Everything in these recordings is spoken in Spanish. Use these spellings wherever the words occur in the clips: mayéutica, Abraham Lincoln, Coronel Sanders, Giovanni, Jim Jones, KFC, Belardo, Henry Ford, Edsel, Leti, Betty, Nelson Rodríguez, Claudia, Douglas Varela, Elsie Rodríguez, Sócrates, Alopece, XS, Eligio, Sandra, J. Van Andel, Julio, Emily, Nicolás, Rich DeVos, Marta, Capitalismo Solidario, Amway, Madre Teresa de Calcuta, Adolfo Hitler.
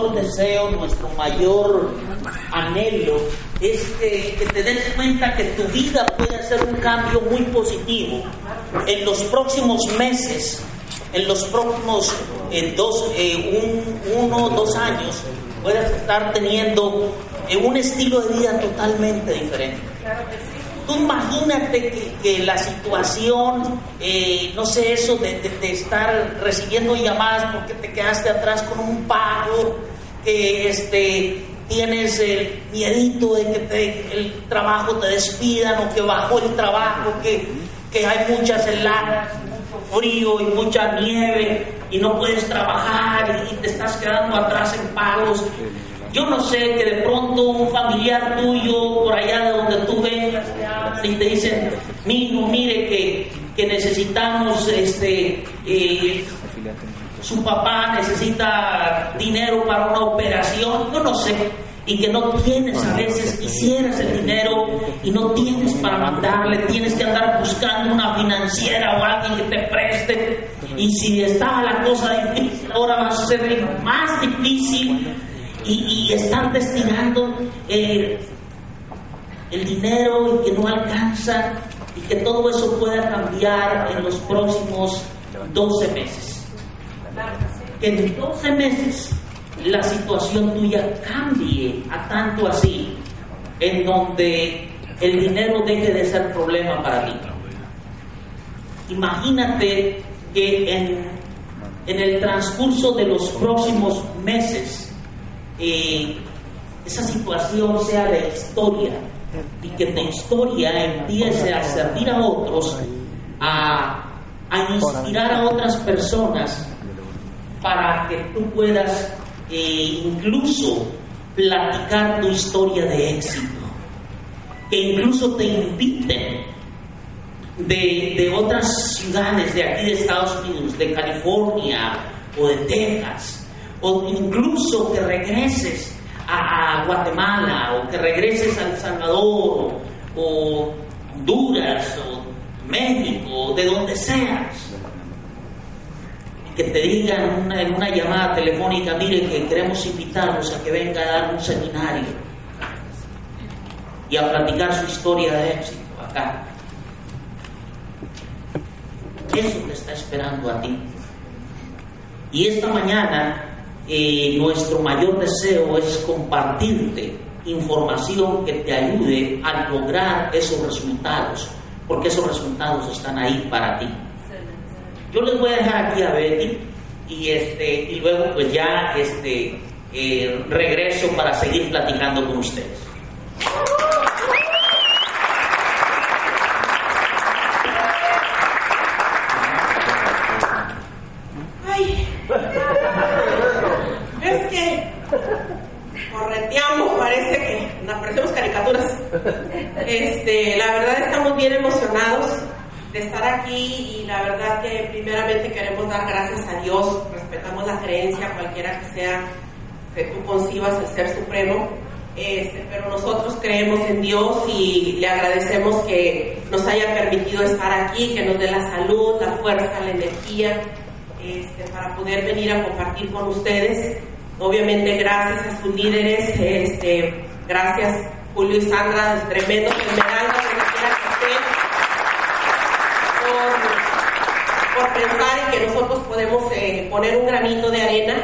Nuestro deseo, nuestro mayor anhelo es que te des cuenta que tu vida puede hacer un cambio muy positivo en los próximos meses, en los próximos 1 o 2 años. Puedes estar teniendo un estilo de vida totalmente diferente. Tú imagínate que la situación, no sé, eso de estar recibiendo llamadas porque te quedaste atrás con un pago, que tienes el miedito de que el trabajo te despidan, o que bajó el trabajo, que hay muchas heladas, mucho frío y mucha nieve, y no puedes trabajar y te estás quedando atrás en pagos. Yo no sé, que de pronto un familiar tuyo, por allá de donde tú vengas, y te dicen: mire que necesitamos, su papá necesita dinero para una operación, yo no sé, y que no tienes. A veces quisieras el dinero y no tienes para mandarle, tienes que andar buscando una financiera o alguien que te preste, y si estaba la cosa difícil, ahora va a ser más difícil. Y están destinando el dinero, y que no alcanza, y que todo eso pueda cambiar en los próximos 12 meses. Que en 12 meses la situación tuya cambie a tanto así, en donde el dinero deje de ser problema para ti. Imagínate que en el transcurso de los próximos meses, esa situación sea de historia, y que tu historia empiece a servir a otros, a inspirar a otras personas, para que tú puedas incluso platicar tu historia de éxito, que incluso te inviten de otras ciudades de aquí de Estados Unidos, de California o de Texas, o incluso que regreses a Guatemala, o que regreses a El Salvador, o Honduras, o México, de donde seas, y que te digan en una llamada telefónica: mire, que queremos invitarlos a que venga a dar un seminario y a platicar su historia de éxito acá. Eso te está esperando a ti. Y esta mañana, nuestro mayor deseo es compartirte información que te ayude a lograr esos resultados, porque esos resultados están ahí para ti. Yo les voy a dejar aquí a Betty, y luego pues ya regreso para seguir platicando con ustedes. La verdad estamos bien emocionados de estar aquí, y la verdad que primeramente queremos dar gracias a Dios. Respetamos la creencia, cualquiera que sea que tú concibas el ser supremo, pero nosotros creemos en Dios y le agradecemos que nos haya permitido estar aquí, que nos dé la salud, la fuerza, la energía para poder venir a compartir con ustedes. Obviamente gracias a sus líderes, gracias Julio y Sandra, tremendos esmeraldas, por pensar en que nosotros podemos poner un granito de arena,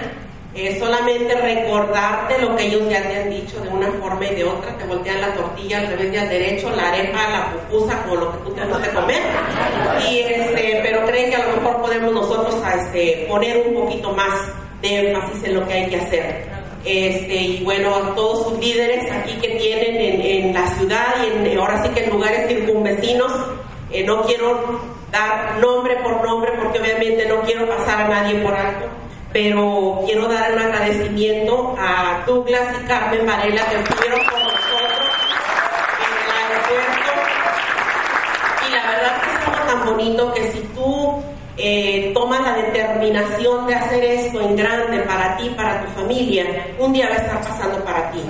solamente recordarte lo que ellos ya te han dicho de una forma y de otra. Te voltean la tortilla al revés y al derecho, la arepa, la pupusa, o lo que tú te guste comer, y pero creen que a lo mejor podemos nosotros poner un poquito más de énfasis en lo que hay que hacer. Y bueno, a todos sus líderes aquí que tienen en la ciudad y ahora sí que en lugares circunvecinos, no quiero dar nombre por nombre porque obviamente no quiero pasar a nadie por alto, pero quiero dar un agradecimiento a Douglas y Carmen Varela, que estuvieron con nosotros en el aeropuerto, y la verdad que es algo tan bonito que si tú tomas la determinación de hacer esto en grande para ti, para tu familia, un día va a estar pasando para ti,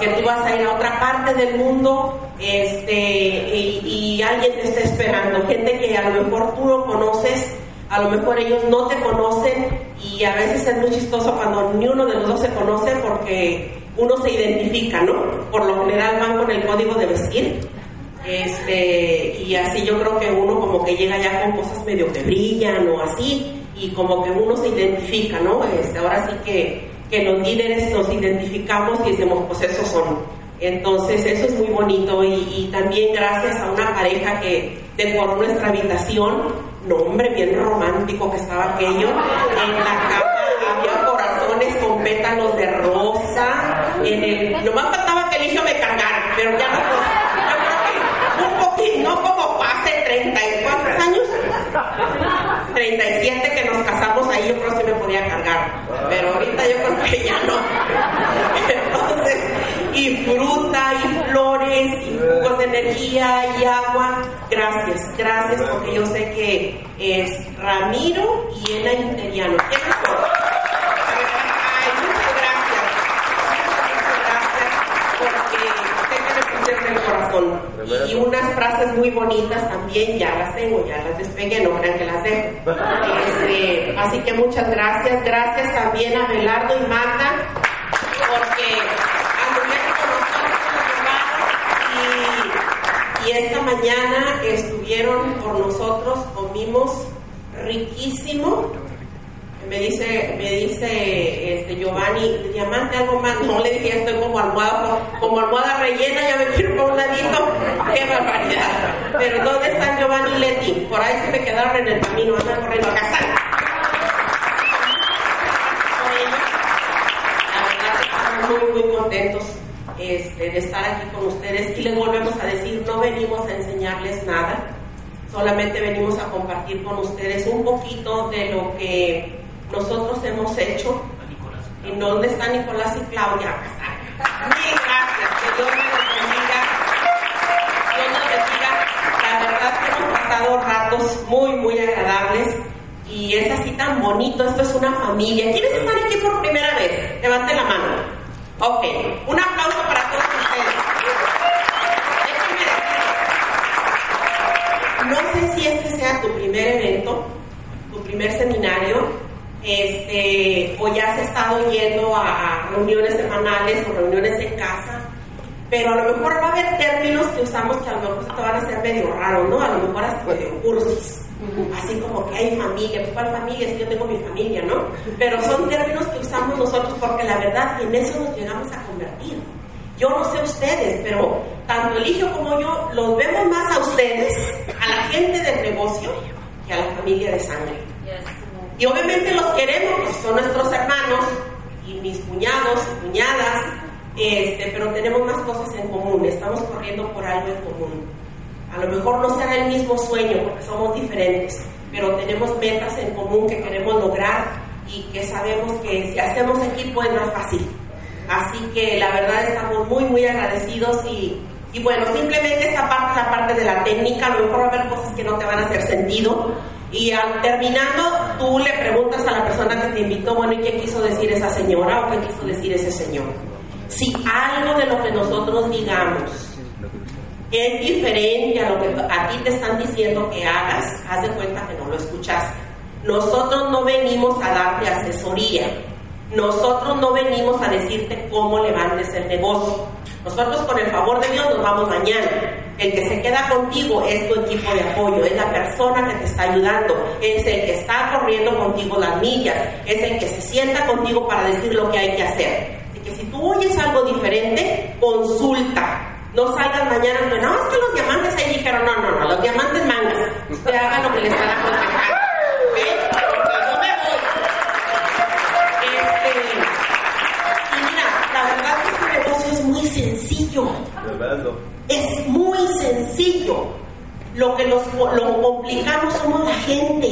que tú vas a ir a otra parte del mundo y alguien te está esperando, gente que a lo mejor tú no conoces, a lo mejor ellos no te conocen, y a veces es muy chistoso cuando ni uno de los dos se conoce, porque uno se identifica, ¿no? Por lo general van con el código de vestir, y así yo creo que uno como que llega ya con cosas medio que brillan o así, y como que uno se identifica, ¿no? Ahora sí que los líderes nos identificamos y decimos, pues esos son. Entonces eso es muy bonito, y también gracias a una pareja que decoró nuestra habitación. No, hombre, bien romántico que estaba aquello. En la cama había corazones con pétalos de rosa. Nomás faltaba que el hijo me cargara, pero ya no puedo. Yo creo que un poquito, no como hace 34 años, 37 que nos casamos, ahí yo creo que sí me podía cargar. Pero ahorita yo creo que ya no. Entonces, y fruta, y flores, y jugos de energía, y agua. Gracias, porque yo sé que es Ramiro y Henry Interiano. ¿Quiénes son? Ay, muchas gracias, porque sé que me pusieron el corazón. Y unas frases muy bonitas también, ya las tengo, ya las despegué, no crean que las dejo. Así que muchas gracias. Gracias también a Belardo y Marta, porque... Y esta mañana estuvieron con nosotros, comimos riquísimo. Me dice Giovanni, diamante, algo más. No, le dije, estoy como almohada rellena, ya me quiero por un ladito. ¡Qué barbaridad! Pero ¿dónde están Giovanni y Leti? Por ahí se me quedaron en el camino, andan corriendo a casa. La verdad, estamos muy, muy contentos. De estar aquí con ustedes, y les volvemos a decir, no venimos a enseñarles nada, solamente venimos a compartir con ustedes un poquito de lo que nosotros hemos hecho. ¿En dónde está Nicolás y Claudia? Acá están. Bien, gracias, que Dios me los bendiga. Dios nos bendiga. La verdad que hemos pasado ratos muy, muy agradables, y es así tan bonito. Esto es una familia. ¿Quiénes están aquí por primera vez? Levanten la mano. Ok, un aplauso para todos ustedes. Déjenme decirles, no sé si este sea tu primer evento, tu primer seminario, o ya has estado yendo a reuniones semanales o reuniones en casa, pero a lo mejor va a haber términos que usamos que a lo mejor se te van a hacer medio raros, ¿no? A lo mejor hasta medio cursis. Así como que hay familia, pues ¿cuál familia? Si yo tengo mi familia, ¿no? Pero son términos que usamos nosotros porque la verdad en eso nos llegamos a convertir. Yo no sé ustedes, pero tanto Eligio como yo los vemos más a ustedes, a la gente del negocio, que a la familia de sangre. Y obviamente los queremos, pues son nuestros hermanos y mis cuñados, cuñadas, pero tenemos más cosas en común, estamos corriendo por algo en común. A lo mejor no será el mismo sueño porque somos diferentes, pero tenemos metas en común que queremos lograr y que sabemos que si hacemos equipo es más fácil. Así que la verdad estamos muy, muy agradecidos y bueno, simplemente esta parte es la parte de la técnica. A lo mejor va a haber cosas que no te van a hacer sentido. Y terminando, tú le preguntas a la persona que te invitó, bueno, ¿y qué quiso decir esa señora o qué quiso decir ese señor? Si algo de lo que nosotros digamos es diferente a lo que a ti te están diciendo que hagas, haz de cuenta que no lo escuchaste. Nosotros no venimos a darte asesoría. Nosotros no venimos a decirte cómo levantes el negocio. Nosotros, con el favor de Dios, nos vamos mañana. El que se queda contigo es tu equipo de apoyo, es la persona que te está ayudando, es el que está corriendo contigo las millas, es el que se sienta contigo para decir lo que hay que hacer. Así que si tú oyes algo diferente, consulta. No salgan mañana, pues no, es que los diamantes ahí dijeron, no, los diamantes mangas. Usted haga lo que le están aconsejando. No me voy. Y mira, la verdad que este negocio es muy sencillo. Es muy sencillo. Lo complicamos somos la gente.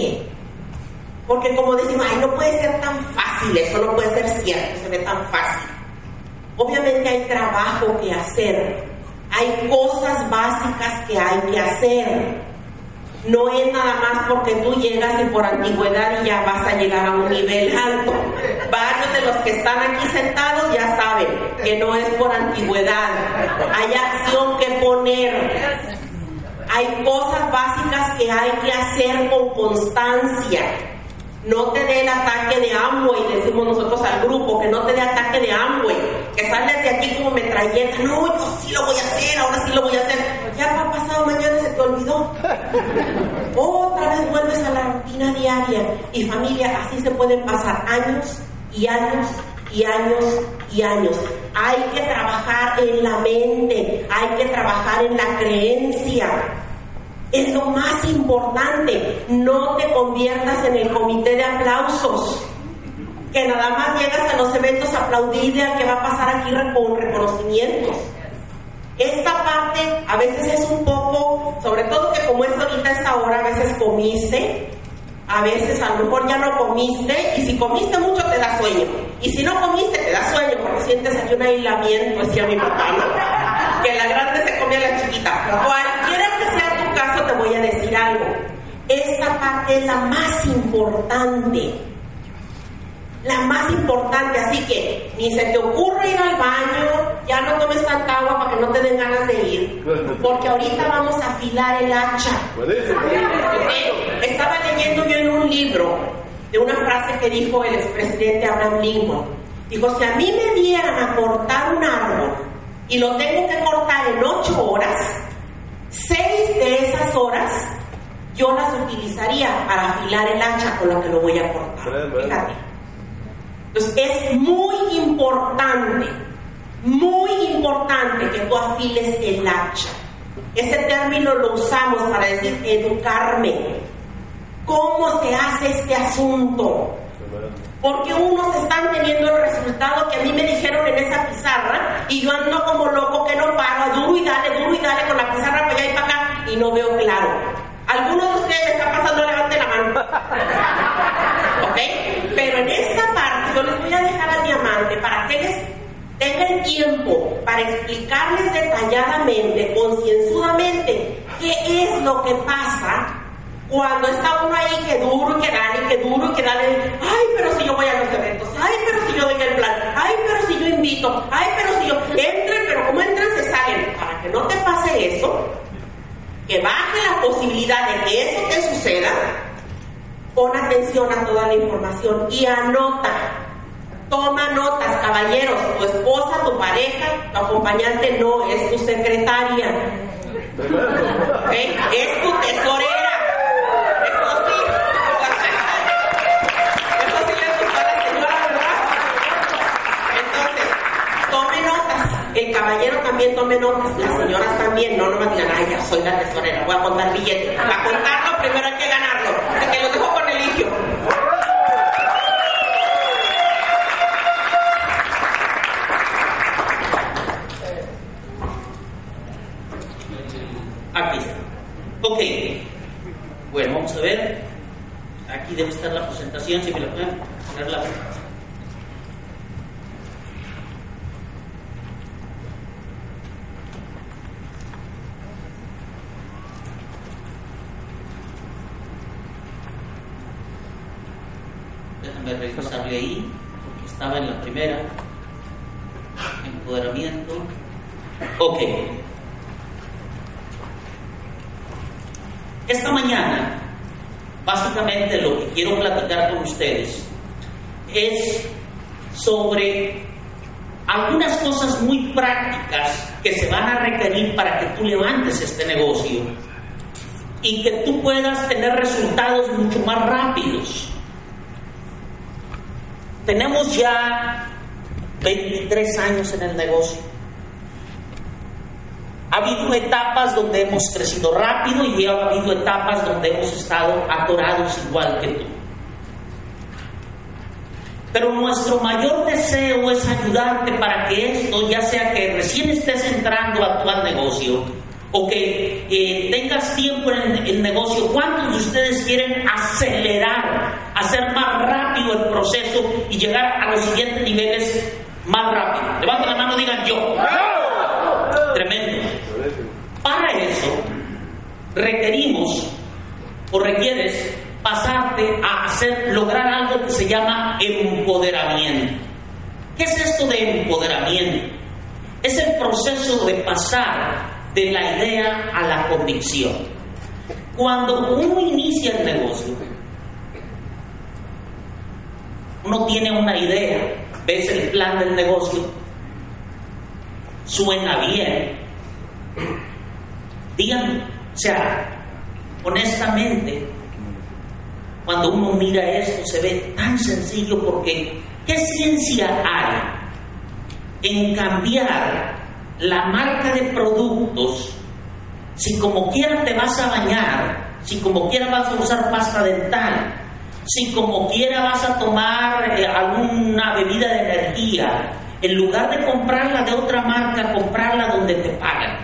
Porque como decimos, ay, no puede ser tan fácil. fácil, eso no puede ser cierto, se ve tan fácil. Obviamente hay trabajo que hacer, hay cosas básicas que hay que hacer. No es nada más porque tú llegas y por antigüedad ya vas a llegar a un nivel alto. Varios de los que están aquí sentados ya saben que no es por antigüedad. Hay acción que poner. Hay cosas básicas que hay que hacer con constancia. No te dé el ataque de Amway, le decimos nosotros al grupo, que no te dé ataque de Amway, que sales de aquí como metralleta. No, yo sí lo voy a hacer, ahora sí lo voy a hacer. Ya ha pasado mañana, se te olvidó. Otra vez vuelves a la rutina diaria. Y familia, así se pueden pasar años y años y años y años. Hay que trabajar en la mente, hay que trabajar en la creencia. Es lo más importante. No te conviertas en el comité de aplausos, que nada más llegas a los eventos a aplaudirle al que va a pasar aquí con reconocimientos. Esta parte a veces es un poco, sobre todo que como es ahorita esta hora, a veces comiste, a veces a lo mejor ya no comiste, y si comiste mucho te da sueño, y si no comiste te da sueño porque sientes aquí un aislamiento, decía mi papá, ¿no? Que la grande se come a la chiquita. Cualquiera que sea tu caso, te voy a decir algo: esta parte es la más importante, la más importante. Así que ni se te ocurre ir al baño, ya no tomes tanta agua para que no te den ganas de ir, porque ahorita vamos a afilar el hacha. Estaba leyendo yo en un libro de una frase que dijo el expresidente Abraham Lincoln. Dijo, si a mí me dieran a cortar un árbol y lo tengo que cortar en 8 horas, 6 de esas horas yo las utilizaría para afilar el hacha con la que lo voy a cortar. Fíjate. Entonces es muy importante que tú afiles el hacha. Ese término lo usamos para decir educarme. ¿Cómo se hace este asunto? Porque unos están teniendo el resultado que a mí me dijeron en esa pizarra y yo ando como loco que no paro, duro y dale con la pizarra para allá y para acá y no veo claro. ¿Alguno de ustedes está pasando? Levante la mano. ¿Ok? Pero en esta parte yo les voy a dejar al diamante para que les tengan tiempo para explicarles detalladamente, concienzudamente, qué es lo que pasa cuando está uno ahí que duro y que dale, que duro y que dale. Ay, pero si yo voy a los eventos. Ay, pero si yo doy el plan. Ay, pero si yo invito. Ay, pero si yo... Entren, pero como entran se salen. Para que no te pase eso, que baje la posibilidad de que eso te suceda, pon atención a toda la información y anota. Toma notas, caballeros. Tu esposa, tu pareja, tu acompañante no es tu secretaria. ¿Okay? Es tu tesorera. Eso sí le gustó a la señora, ¿verdad? Entonces, tome notas. El caballero también tome notas, las señoras también, no nomás digan, ay, ya soy la tesorera, voy a contar billetes. Para contarlo primero hay que ganarlo. Así que lo dejo con Eligio. Aquí está. Ok. Bueno, vamos a ver. Aquí debe estar la presentación, si me la pueden poner la boca. Regresarle ahí, porque estaba en la primera. Empoderamiento. Ok. Esta mañana, básicamente lo que quiero platicar con ustedes es sobre algunas cosas muy prácticas que se van a requerir para que tú levantes este negocio y que tú puedas tener resultados mucho más rápidos. Tenemos ya 23 años en el negocio. Ha habido etapas donde hemos crecido rápido y ha habido etapas donde hemos estado atorados igual que tú. Pero nuestro mayor deseo es ayudarte para que esto, ya sea que recién estés entrando a tu negocio o que tengas tiempo en el negocio, ¿cuántos de ustedes quieren acelerar hacer más rápido el proceso y llegar a los siguientes niveles más rápido. Levanten la mano y digan yo. Tremendo. Para eso requerimos o requieres pasarte a lograr algo que se llama empoderamiento. ¿Qué es esto de empoderamiento? Es el proceso de pasar de la idea a la convicción. Cuando uno inicia el negocio, uno tiene una idea, ves el plan del negocio, suena bien. Díganme, o sea, honestamente, cuando uno mira esto se ve tan sencillo, porque ¿qué ciencia hay en cambiar la marca de productos si como quiera te vas a bañar, si como quiera vas a usar pasta dental, si como quiera vas a tomar alguna bebida de energía, en lugar de comprarla de otra marca, comprarla donde te pagan?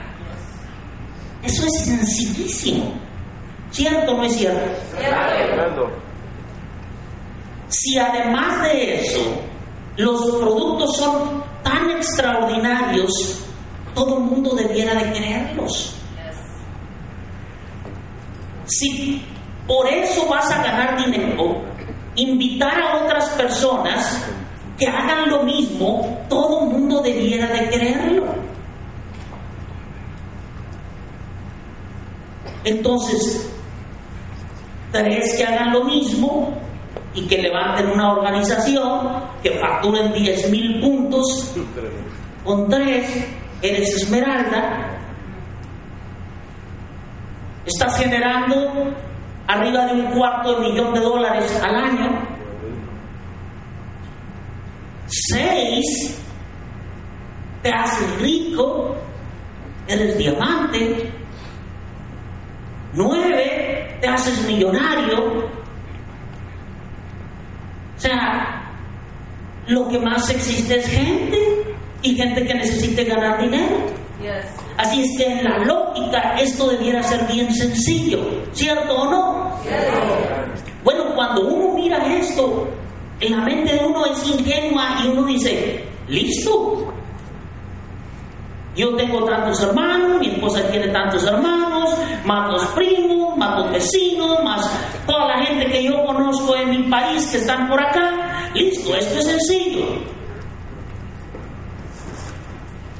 Eso es sencillísimo. ¿Cierto o no es cierto? Cierto. Si además de eso, los productos son tan extraordinarios, todo el mundo debiera de quererlos. Si por eso vas a ganar dinero, invitar a otras personas que hagan lo mismo, todo el mundo debiera de quererlo. Entonces, tres que hagan lo mismo y que levanten una organización, que facturen 10,000 puntos, con tres eres esmeralda, estás generando arriba de $250,000 al año. 6 te haces rico, eres diamante. 9 te haces millonario. O sea, lo que más existe es gente, y gente que necesite ganar dinero. Yes. Así es que en la lógica esto debiera ser bien sencillo, ¿cierto o no? Yes. Bueno, cuando uno mira esto, en la mente de uno es ingenua y uno dice, listo, yo tengo tantos hermanos, mi esposa tiene tantos hermanos, más los primos, más los vecinos, más toda la gente que yo conozco en mi país que están por acá. Listo, esto es sencillo.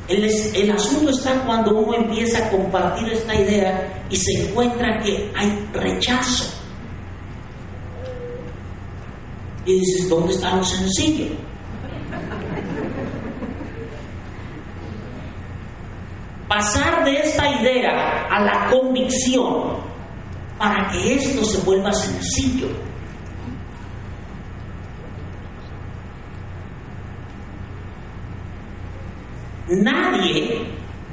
El asunto está cuando uno empieza a compartir esta idea y se encuentra que hay rechazo. Y dices, ¿dónde está lo sencillo? Pasar de esta idea a la convicción para que esto se vuelva sencillo. Nadie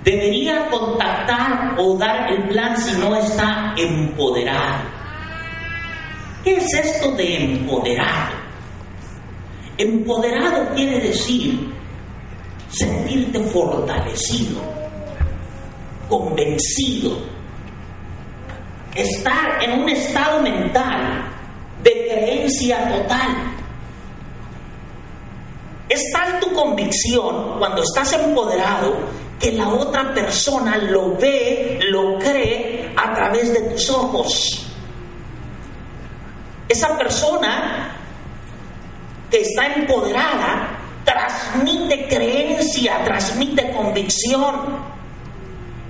debería contactar o dar el plan si no está empoderado. ¿Qué es esto de empoderado? Empoderado quiere decir sentirte fortalecido, convencido, estar en un estado mental de creencia total. Es tal tu convicción cuando estás empoderado que la otra persona lo ve, lo cree a través de tus ojos. Esa persona que está empoderada transmite creencia, transmite convicción.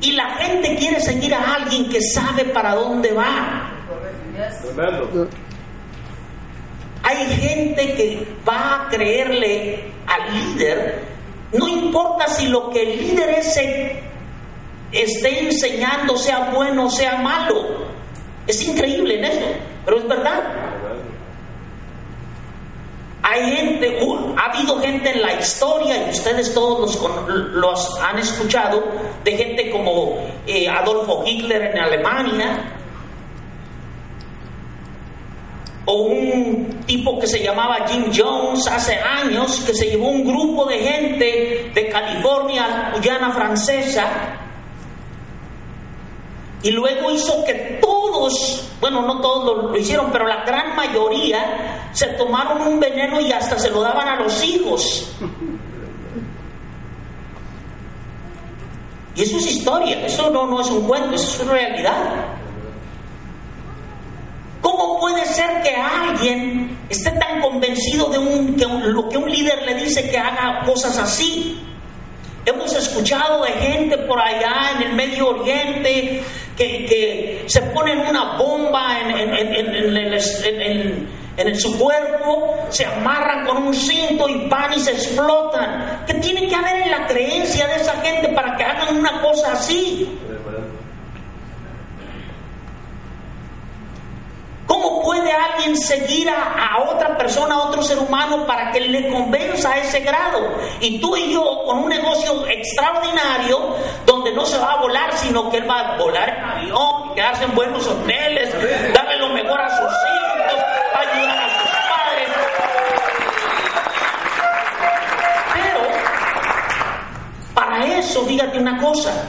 Y la gente quiere seguir a alguien que sabe para dónde va. Hay gente que va a creerle al líder, no importa si lo que el líder ese esté enseñando sea bueno o sea malo. Es increíble en eso, pero es verdad. Hay gente, ha habido gente en la historia, y ustedes todos los han escuchado, de gente como Adolfo Hitler en Alemania, o un tipo que se llamaba Jim Jones hace años, que se llevó un grupo de gente de California a Guyana Francesa, y luego hizo que todo todos, bueno, no todos lo hicieron, pero la gran mayoría se tomaron un veneno y hasta se lo daban a los hijos. Y eso es historia, eso no es un cuento, eso es una realidad. ¿Cómo puede ser que alguien esté tan convencido de lo que un líder le dice que haga cosas así? Hemos escuchado de gente por allá en el Medio Oriente que se ponen una bomba en su cuerpo, se amarran con un cinto y van y se explotan. ¿Qué tiene que haber en la creencia de esa gente para que hagan una cosa así? ¿Cómo puede alguien seguir a otra persona, a otro ser humano, para que le convenza a ese grado? Y tú y yo, con un negocio extraordinario, donde no se va a volar, sino que él va a volar en avión, quedarse en buenos hoteles, darle lo mejor a sus hijos, va a ayudar a sus padres. Pero, para eso, fíjate una cosa,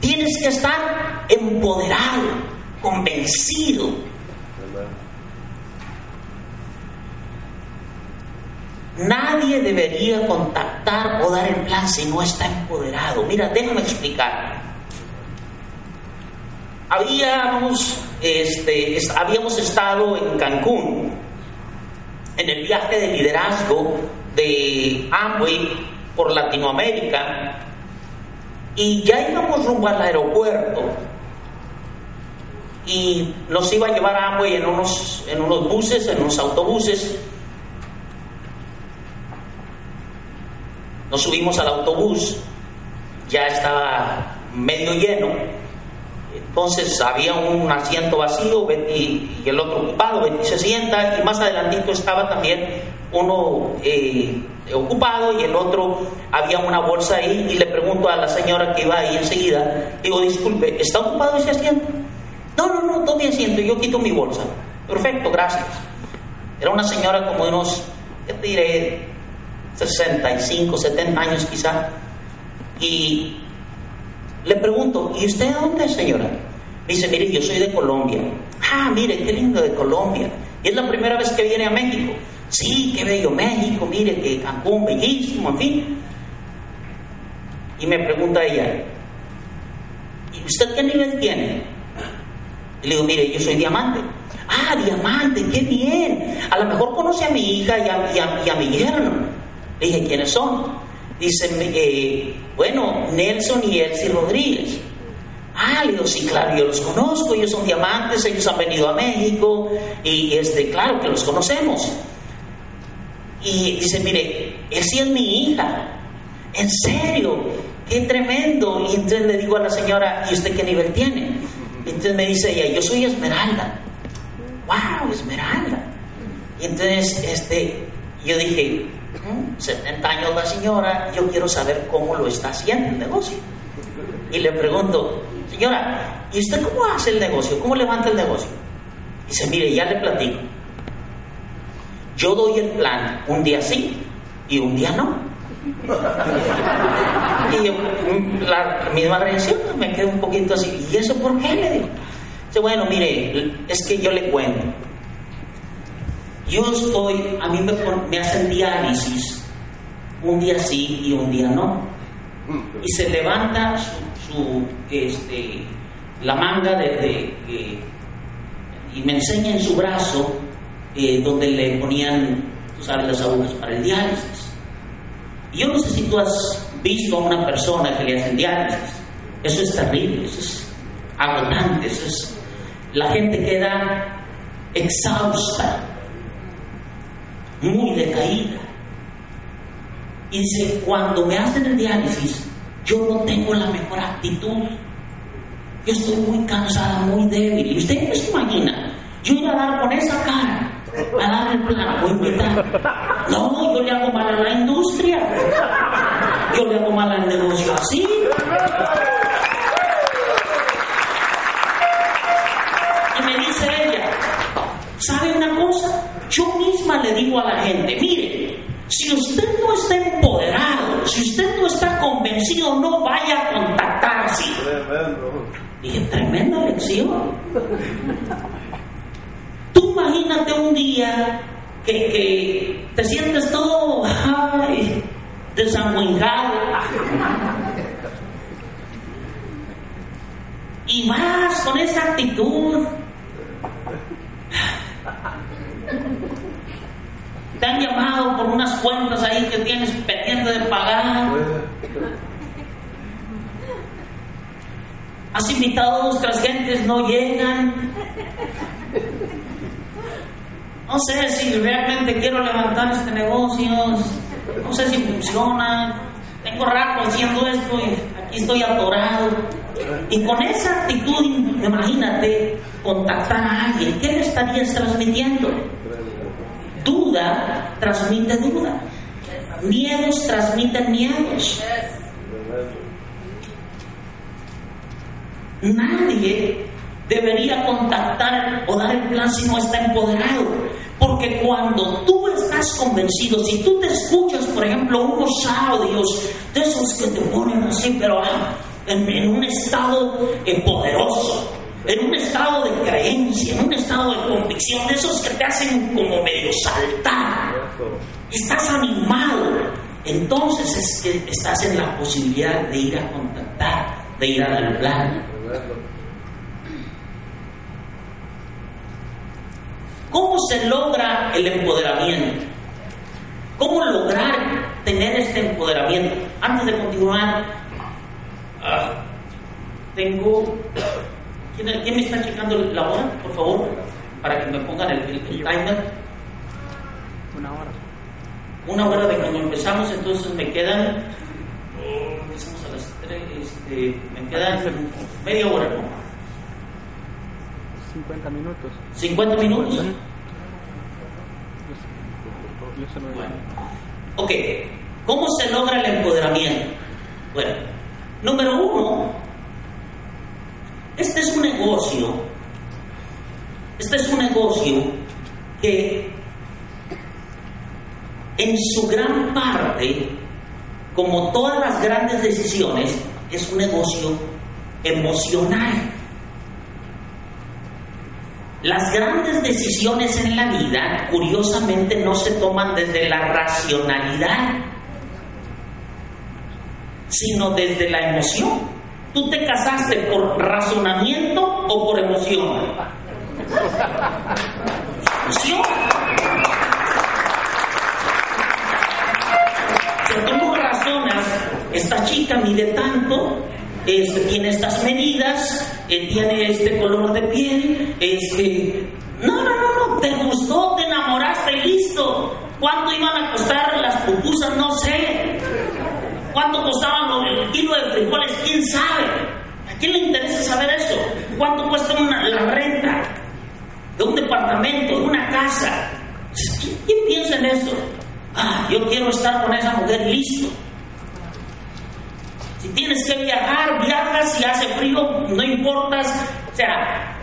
tienes que estar empoderado, convencido. Nadie debería contactar o dar el plan si no está empoderado. Mira, déjame explicar. Habíamos estado en Cancún en el viaje de liderazgo de Amway por Latinoamérica y ya íbamos rumbo al aeropuerto y nos iba a llevar a Amway en unos buses, en unos autobuses. Nos subimos al autobús, ya estaba medio lleno, entonces había un asiento vacío, Betty y el otro ocupado. Betty se sienta y más adelantito estaba también uno ocupado y el otro había una bolsa ahí, y le pregunto a la señora que iba ahí enseguida, digo, disculpe, ¿está ocupado ese asiento? No, ¿dónde asiento? Yo quito mi bolsa. Perfecto, gracias. Era una señora como de unos, ¿qué te diré?, 65, 70 años quizá, y le pregunto, ¿y usted de dónde, señora? Me dice, mire, yo soy de Colombia. Ah, mire, qué lindo de Colombia. Y es la primera vez que viene a México. Sí, qué bello México, mire, que Cancún, bellísimo, en fin. Y me pregunta ella, ¿y usted qué nivel tiene? Y le digo, mire, yo soy diamante. Ah, diamante, qué bien. A lo mejor conoce a mi hija y a mi yerno. Le dije, ¿quiénes son? Dice, bueno, Nelson y Elsie Rodríguez. Ah, le digo, sí, claro, yo los conozco, ellos son diamantes, ellos han venido a México, y claro que los conocemos. Y dice, mire, Elsie es mi hija. ¿En serio? ¡Qué tremendo! Y entonces le digo a la señora, ¿y usted qué nivel tiene? Y entonces me dice ella, yo soy Esmeralda. ¡Wow, Esmeralda! Y entonces yo dije, 70 años la señora, yo quiero saber cómo lo está haciendo el negocio. Y le pregunto, señora, ¿y usted cómo hace el negocio? ¿Cómo levanta el negocio? Y dice, mire, ya le platico. Yo doy el plan un día sí y un día no. Y yo, la misma reacción, me quedo un poquito así. ¿Y eso por qué? Le digo. Dice, bueno, mire, es que yo le cuento. A mí me hacen diálisis un día sí y un día no, y se levanta la manga y me enseña en su brazo donde le ponían, tú sabes, las agujas para el diálisis. Y yo no sé si tú has visto a una persona que le hacen diálisis. Eso es terrible, eso es agotante, la gente queda exhausta, muy decaída. Y dice, cuando me hacen el diálisis, yo no tengo la mejor actitud, yo estoy muy cansada, muy débil. Y usted no se imagina, yo iba a dar con esa cara a dar el plan o invitar. No, yo le hago mal a la industria, yo le hago mal al negocio así. Y me dice ella, ¿sabe una cosa? Yo misma le digo a la gente, mire, si usted no está empoderado, si usted no no está convencido, no vaya a contactarse. Tremendo. Dije, tremenda lección. Tú imagínate un día que te sientes todo desanguingado y vas con esa actitud. Te han llamado por unas cuentas ahí que tienes pendiente de pagar. Has invitado a otras gentes, no llegan. No sé si realmente quiero levantar este negocio, no sé si funciona, tengo rato haciendo esto y aquí estoy atorado. Y con esa actitud, imagínate contactar a alguien. ¿Qué le estarías transmitiendo? Duda transmite duda, miedos transmiten miedos. Nadie debería contactar o dar el plan si no está empoderado, porque cuando tú estás convencido, si tú te escuchas, por ejemplo, unos audios de esos que te ponen así, pero en un estado poderoso, en un estado de creencia, en un estado de convicción, de esos que te hacen como medio saltar, estás animado, entonces es que estás en la posibilidad de ir a contactar, de ir a dar plan. ¿Cómo se logra el empoderamiento? ¿Cómo lograr tener este empoderamiento? Antes de continuar, tengo... ¿Quién me está checando la hora, por favor? Para que me pongan el timer. 1 hora. 1 hora de cuando empezamos, entonces me quedan... empezamos a las 3, me quedan media hora, ¿no? 50 minutos. ¿50 minutos? Bueno. Ok. ¿Cómo se logra el empoderamiento? Bueno, número 1... Este es un negocio que en su gran parte, como todas las grandes decisiones, es un negocio emocional. Las grandes decisiones en la vida, curiosamente, no se toman desde la racionalidad, sino desde la emoción. ¿Tú te casaste por razonamiento o por emoción? ¿Sí? Si tú no razonas, esta chica mide tanto, tiene estas medidas, tiene este color de piel, No, te gustó, te enamoraste y listo. ¿Cuánto iban a costar las pupusas? No sé. ¿Cuánto costaban el kilo de frijoles? ¿Quién sabe? ¿A quién le interesa saber eso? ¿Cuánto cuesta la renta de un departamento, de una casa? ¿Quién piensa en eso? Yo quiero estar con esa mujer, listo. Si tienes que viajar, viajas. Si hace frío, no importas. O sea,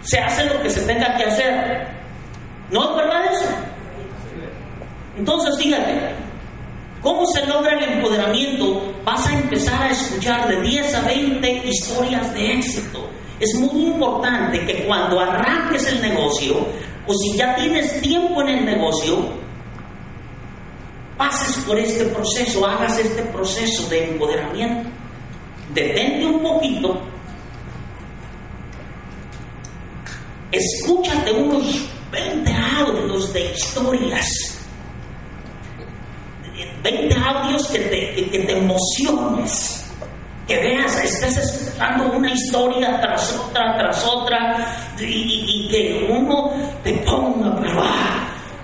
se hace lo que se tenga que hacer. ¿No es verdad eso? Entonces, fíjate. ¿Cómo se logra el empoderamiento? Vas a empezar a escuchar de 10 a 20 historias de éxito. Es muy importante que cuando arranques el negocio, o si ya tienes tiempo en el negocio, pases por este proceso, hagas este proceso de empoderamiento. Detente un poquito. Escúchate unos 20 audios de historias. 20 audios que te emociones, que veas, estés escuchando una historia tras otra y que uno te ponga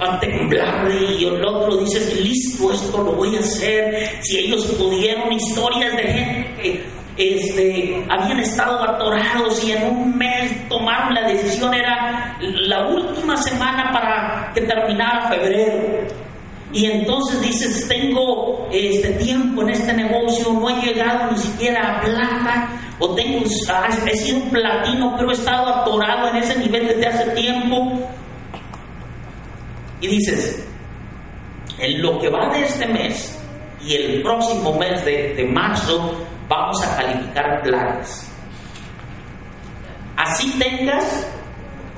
a temblarle y el otro dice, listo, esto lo voy a hacer. Si ellos pudieron, historias de gente que habían estado atorados y en un mes tomaron la decisión, era la última semana para que terminara febrero. Y entonces dices, tengo tiempo en este negocio, no he llegado ni siquiera a plata, o he sido un platino, pero he estado atorado en ese nivel desde hace tiempo. Y dices, en lo que va de este mes, y el próximo mes de marzo vamos a calificar planes. Así tengas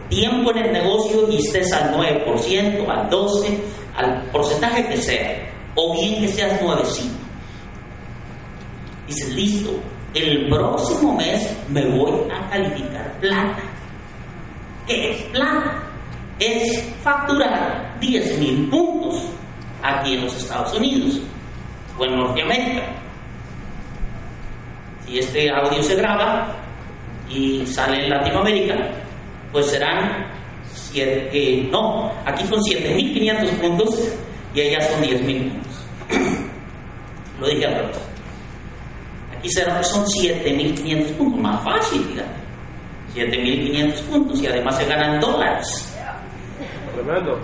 tiempo en el negocio y estés al 9%, al 12%, al porcentaje que sea, o bien que seas 9.5. Dices, listo, el próximo mes me voy a calificar plata. ¿Qué es plata? Es facturar 10.000 puntos aquí en los Estados Unidos o en Norteamérica. Si este audio se graba y sale en Latinoamérica, pues serán aquí son 7.500 puntos y allá son 10.000 puntos. Lo dije al rato. Aquí son 7.500 puntos, más fácil, fíjate. 7.500 puntos y además se ganan dólares. Tremendo.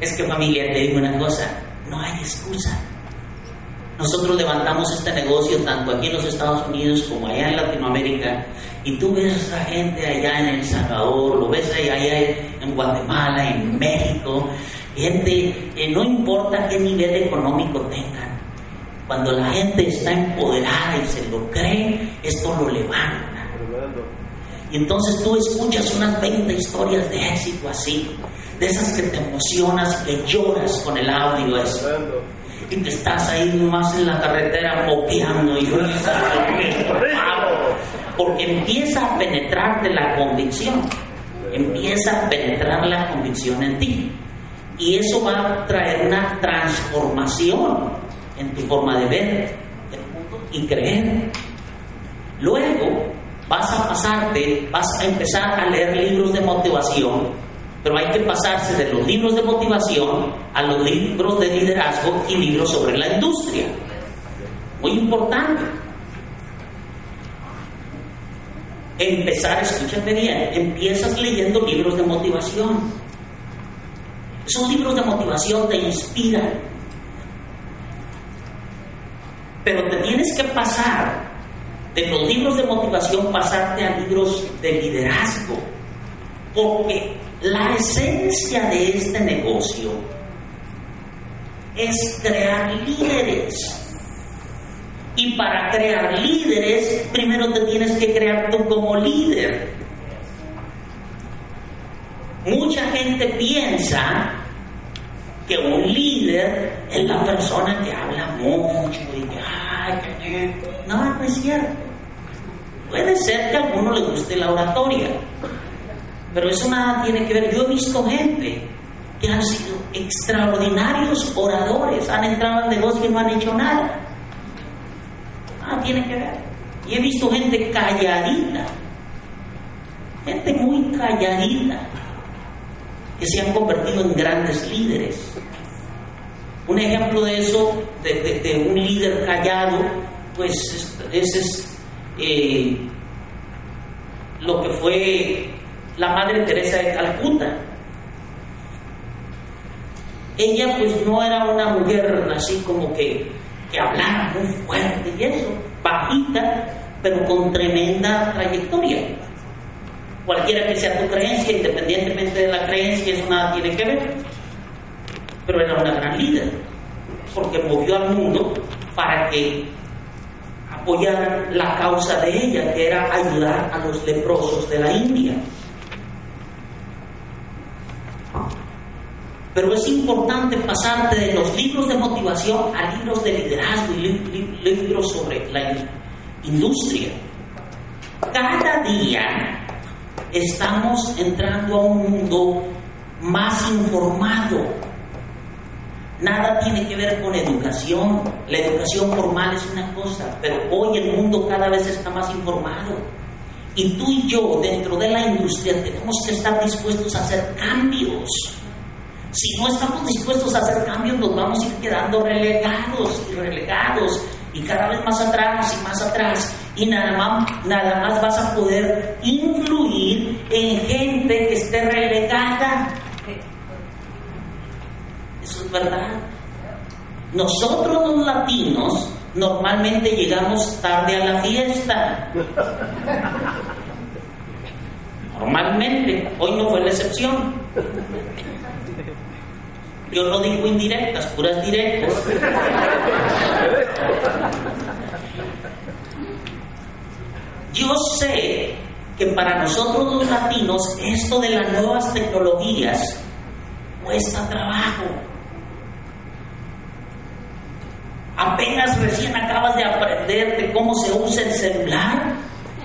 Es que, familia, te digo una cosa, no hay excusa. Nosotros levantamos este negocio tanto aquí en los Estados Unidos como allá en Latinoamérica, y tú ves a esa gente allá en El Salvador, lo ves allá en Guatemala, en México, gente, no importa qué nivel económico tengan, cuando la gente está empoderada y se lo cree, esto lo levanta. Tremendo. Y entonces tú escuchas unas 20 historias de éxito así, de esas que te emocionas, que lloras con el audio eso. Tremendo. Y que estás ahí más en la carretera moqueando y porque empieza a penetrarte la convicción, en ti, y eso va a traer una transformación en tu forma de ver y creer. Luego vas a empezar a leer libros de motivación. Pero hay que pasarse de los libros de motivación a los libros de liderazgo y libros sobre la industria. Muy importante. Escúchate bien, empiezas leyendo libros de motivación. Esos libros de motivación te inspiran. Pero te tienes que pasar de los libros de motivación, pasarte a libros de liderazgo. Porque la esencia de este negocio es crear líderes. Y para crear líderes, primero te tienes que crear tú como líder. Mucha gente piensa que un líder es la persona que habla mucho y que... No es cierto. Puede ser que a alguno le guste la oratoria, pero eso nada tiene que ver. Yo he visto gente que han sido extraordinarios oradores, han entrado al negocio y no han hecho nada. Nada tiene que ver. Y he visto gente calladita, gente muy calladita, que se han convertido en grandes líderes. Un ejemplo de eso, de un líder callado, pues ese es lo que fue la Madre Teresa de Calcuta. Ella pues no era una mujer así como que hablara muy fuerte y eso, bajita, pero con tremenda trayectoria. Cualquiera que sea tu creencia, independientemente de la creencia, eso nada tiene que ver. Pero era una gran líder, porque movió al mundo para que apoyara la causa de ella, que era ayudar a los leprosos de la India. Pero es importante pasarte de los libros de motivación a libros de liderazgo y libros sobre la industria. Cada día estamos entrando a un mundo más informado. Nada tiene que ver con educación. La educación formal es una cosa, pero hoy el mundo cada vez está más informado. Y tú y yo, dentro de la industria, tenemos que estar dispuestos a hacer cambios. Si no estamos dispuestos a hacer cambios, nos vamos a ir quedando relegados y cada vez más atrás, y nada más vas a poder influir en gente que esté relegada. Eso es verdad. Nosotros los latinos normalmente llegamos tarde a la fiesta. Normalmente, hoy no fue la excepción. Yo no digo indirectas, puras directas. Yo sé que para nosotros los latinos esto de las nuevas tecnologías cuesta trabajo. Apenas recién acabas de aprender de cómo se usa el celular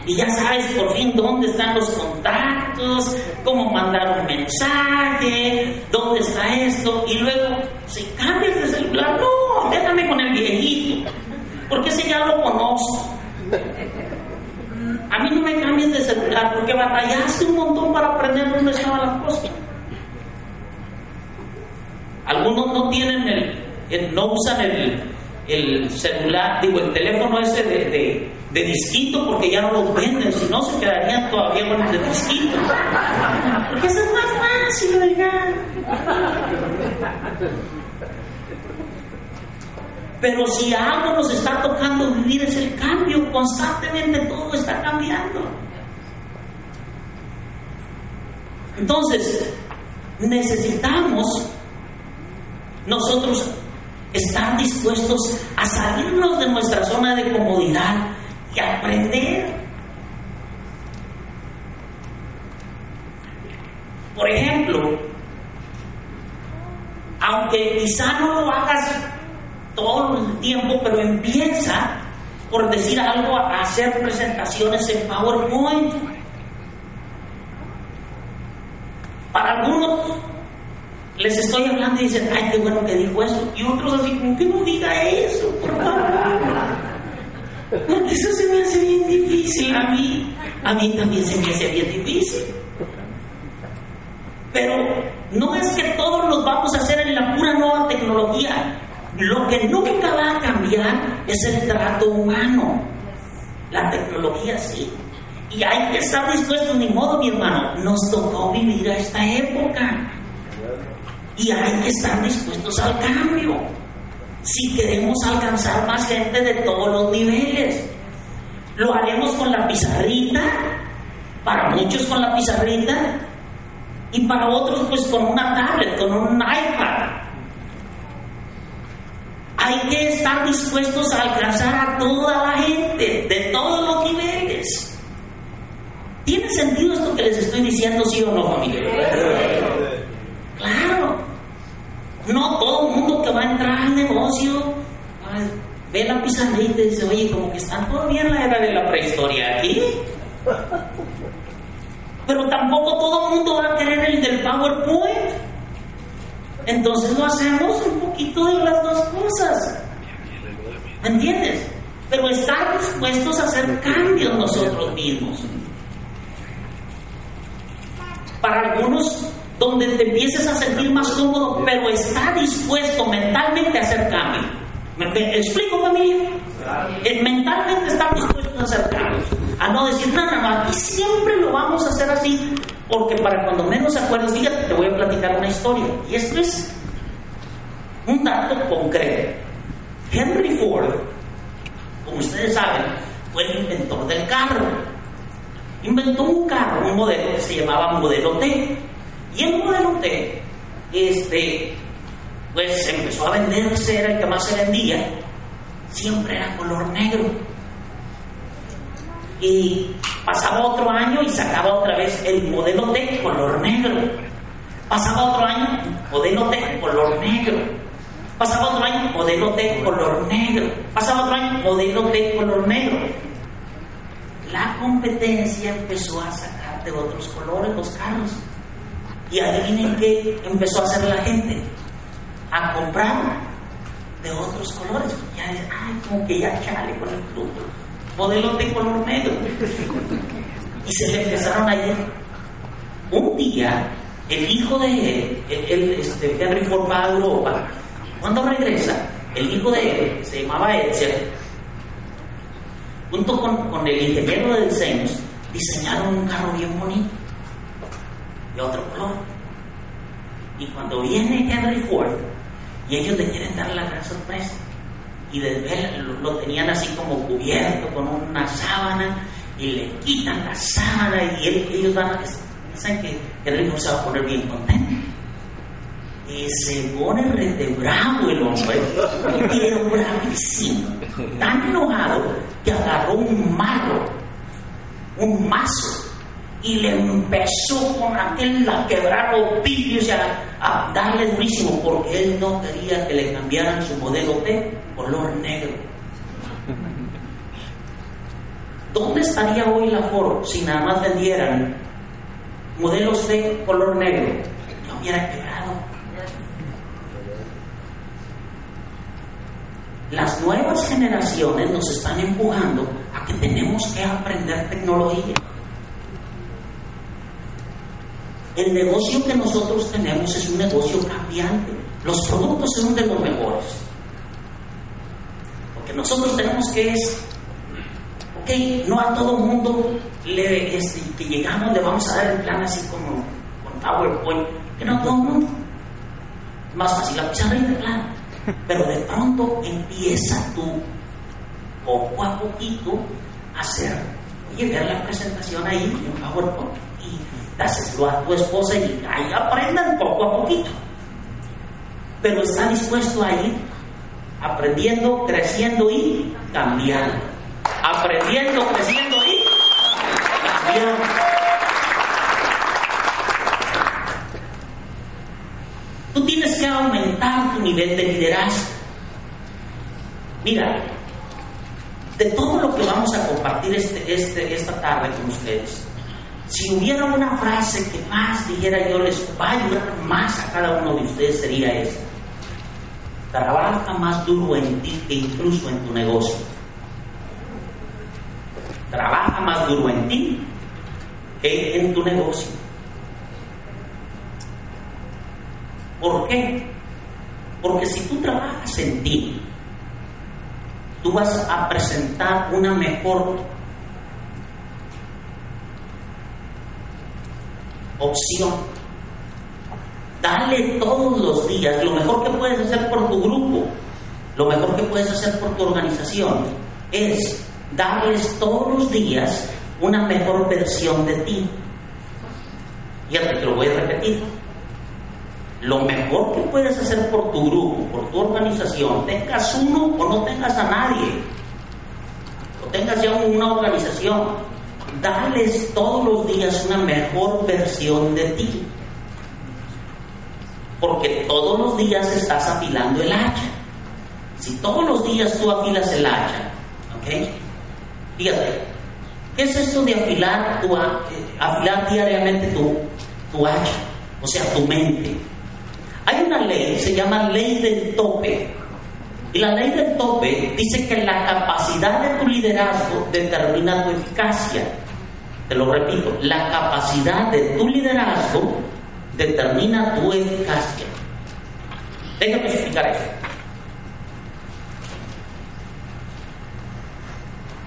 y ya sabes por fin dónde están los contactos, cómo mandar un mensaje, dónde está esto, y luego si cambias de celular, no, déjame con el viejito, porque ese ya lo conozco. A mí no me cambies de celular porque batallaste un montón para aprender dónde estaba la cosa. Algunos no tienen no usan el celular, digo, el teléfono ese de disquito, porque ya no los venden, si no se quedarían todavía con el de disquito, porque eso es más fácil, oigan. Pero si algo nos está tocando vivir es el cambio, constantemente todo está cambiando. Entonces necesitamos nosotros estar dispuestos a salirnos de nuestra zona de comodidad y aprender. Por ejemplo, aunque quizá no lo hagas todo el tiempo, pero empieza por decir algo, a hacer presentaciones en PowerPoint. Para algunos les estoy hablando y dicen, ay, qué bueno que dijo eso, y otros así como, que no diga eso, por favor, porque eso se me hace bien difícil. A mí también se me hace bien difícil, pero no es que todos los vamos a hacer en la pura nueva tecnología. Lo que nunca va a cambiar es el trato humano. La tecnología sí, y hay que estar dispuestos. Ni modo, mi hermano, nos tocó vivir a esta época y hay que estar dispuestos al cambio si queremos alcanzar más gente de todos los niveles. Lo haremos con la pizarrita, para muchos con la pizarrita, y para otros pues con una tablet, con un iPad. Hay que estar dispuestos a alcanzar a toda la gente de todos los niveles. ¿Tiene sentido esto que les estoy diciendo, sí o no, familia? Claro, no todo el mundo que va a entrar al negocio ve la pizarrita y dice, oye, como que están todavía en la era de la prehistoria aquí. Pero tampoco todo el mundo va a querer el del PowerPoint. Entonces lo hacemos un poquito de las dos cosas, ¿me entiendes? Pero estar dispuestos a hacer cambios nosotros mismos. Para algunos, donde te empieces a sentir más cómodo, pero está dispuesto mentalmente a hacer cambio. ¿Me explico, familia? Mentalmente estar dispuesto a hacer cambios, a no decir nada más, y siempre lo vamos a hacer así, porque para cuando menos acuerdes. Fíjate, te voy a platicar una historia, y esto es un dato concreto. Henry Ford, como ustedes saben, fue el inventor del carro. Inventó un carro, un modelo que se llamaba modelo T. Y el modelo T, pues empezó a venderse, era el que más se vendía, siempre era color negro. Y pasaba otro año y sacaba otra vez el modelo T color negro. Pasaba otro año, modelo T color negro. Pasaba otro año, modelo T color negro. Pasaba otro año, modelo T color negro. La competencia empezó a sacar de otros colores los carros. Y adivinen qué empezó a hacer la gente, a comprar de otros colores. Ya es, ay, como que ya chale con el club, modelo de color negro. Y se le empezaron a ir. Un día, el hijo de él, Henry Ford va a Europa. Cuando regresa, el hijo de él, se llamaba Edsel, junto con el ingeniero de diseños, diseñaron un carro bien bonito, de otro color. Y cuando viene Henry Ford y ellos le quieren dar la gran sorpresa, y desvelan, lo tenían así como cubierto con una sábana, y le quitan la sábana, y ellos van a, dicen que Henry Ford se va a poner bien contento. Y que se pone rete bravo el hombre, pero bravísimo, tan enojado que agarró un mazo, y le empezó con aquel a quebrar los vidrios y a darle durísimo, porque él no quería que le cambiaran su modelo de color negro. ¿Dónde estaría hoy la Ford si nada más vendieran modelos de color negro? No hubiera quebrado. Las nuevas generaciones nos están empujando a que tenemos que aprender tecnología. El negocio que nosotros tenemos es un negocio cambiante. Los productos son de los mejores. Lo que nosotros tenemos que es, ok, no a todo mundo que llegamos le vamos a dar el plan así como con PowerPoint, que no a todo mundo. Más fácil la pizarra y el plan. Pero de pronto empieza tú, poco a poquito, a hacer, oye, ver la presentación ahí en PowerPoint y dáselo a tu esposa y ahí aprendan poco a poquito, pero está dispuesto a ir aprendiendo, creciendo y cambiando, aprendiendo, creciendo y cambiando. Tú tienes que aumentar tu nivel de liderazgo. Mira, de todo lo que vamos a compartir esta tarde con ustedes, si hubiera una frase que más dijera yo les va a ayudar más a cada uno de ustedes, sería esta: trabaja más duro en ti que incluso en tu negocio. Trabaja más duro en ti que en tu negocio. ¿Por qué? Porque si tú trabajas en ti, tú vas a presentar una mejor opción. Dale todos los días lo mejor que puedes hacer por tu grupo, lo mejor que puedes hacer por tu organización, es darles todos los días una mejor versión de ti. Y ahora te lo voy a repetir: lo mejor que puedes hacer por tu grupo, por tu organización, tengas uno o no tengas a nadie, o tengas ya una organización, dales todos los días una mejor versión de ti, porque todos los días estás afilando el hacha. Si todos los días tú afilas el hacha, ¿ok? Fíjate, ¿qué es esto de afilar diariamente tu hacha? O sea, tu mente. Hay una ley, se llama ley del tope. Y la ley del tope dice que la capacidad de tu liderazgo determina tu eficacia. Te lo repito, la capacidad de tu liderazgo determina tu eficacia. Déjame explicar esto.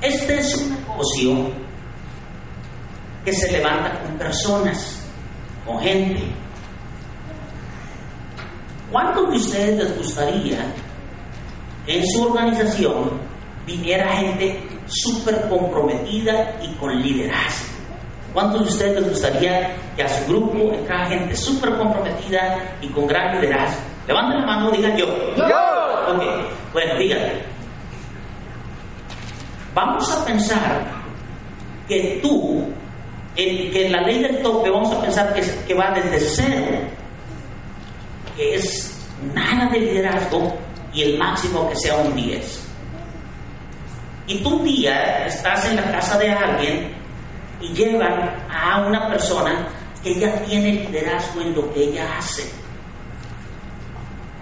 Este es un negocio que se levanta con personas, con gente. ¿Cuántos de ustedes les gustaría en su organización viniera gente súper comprometida y con liderazgo? ¿Cuántos de ustedes les gustaría que a su grupo entrara gente súper comprometida y con gran liderazgo? Levanten la mano y digan yo. ¡Yo! Ok, bueno, díganme. Vamos a pensar que que la ley del tope, vamos a pensar que va desde cero, que es nada de liderazgo, y el máximo que sea un 10. Y tú un día estás en la casa de alguien y llevan a una persona que ya tiene liderazgo en lo que ella hace.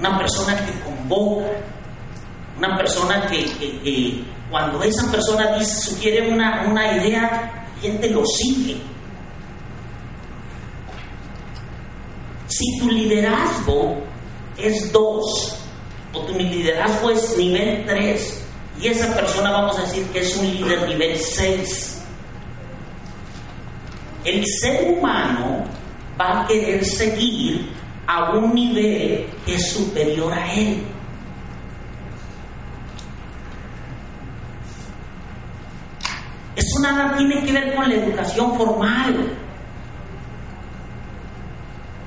Una persona que convoca, una persona que cuando esa persona sugiere una idea, la gente lo sigue. Si tu liderazgo es 2, o tu liderazgo es nivel 3, y esa persona vamos a decir que es un líder nivel 6. El ser humano va a querer seguir a un nivel que es superior a él. Eso nada tiene que ver con la educación formal.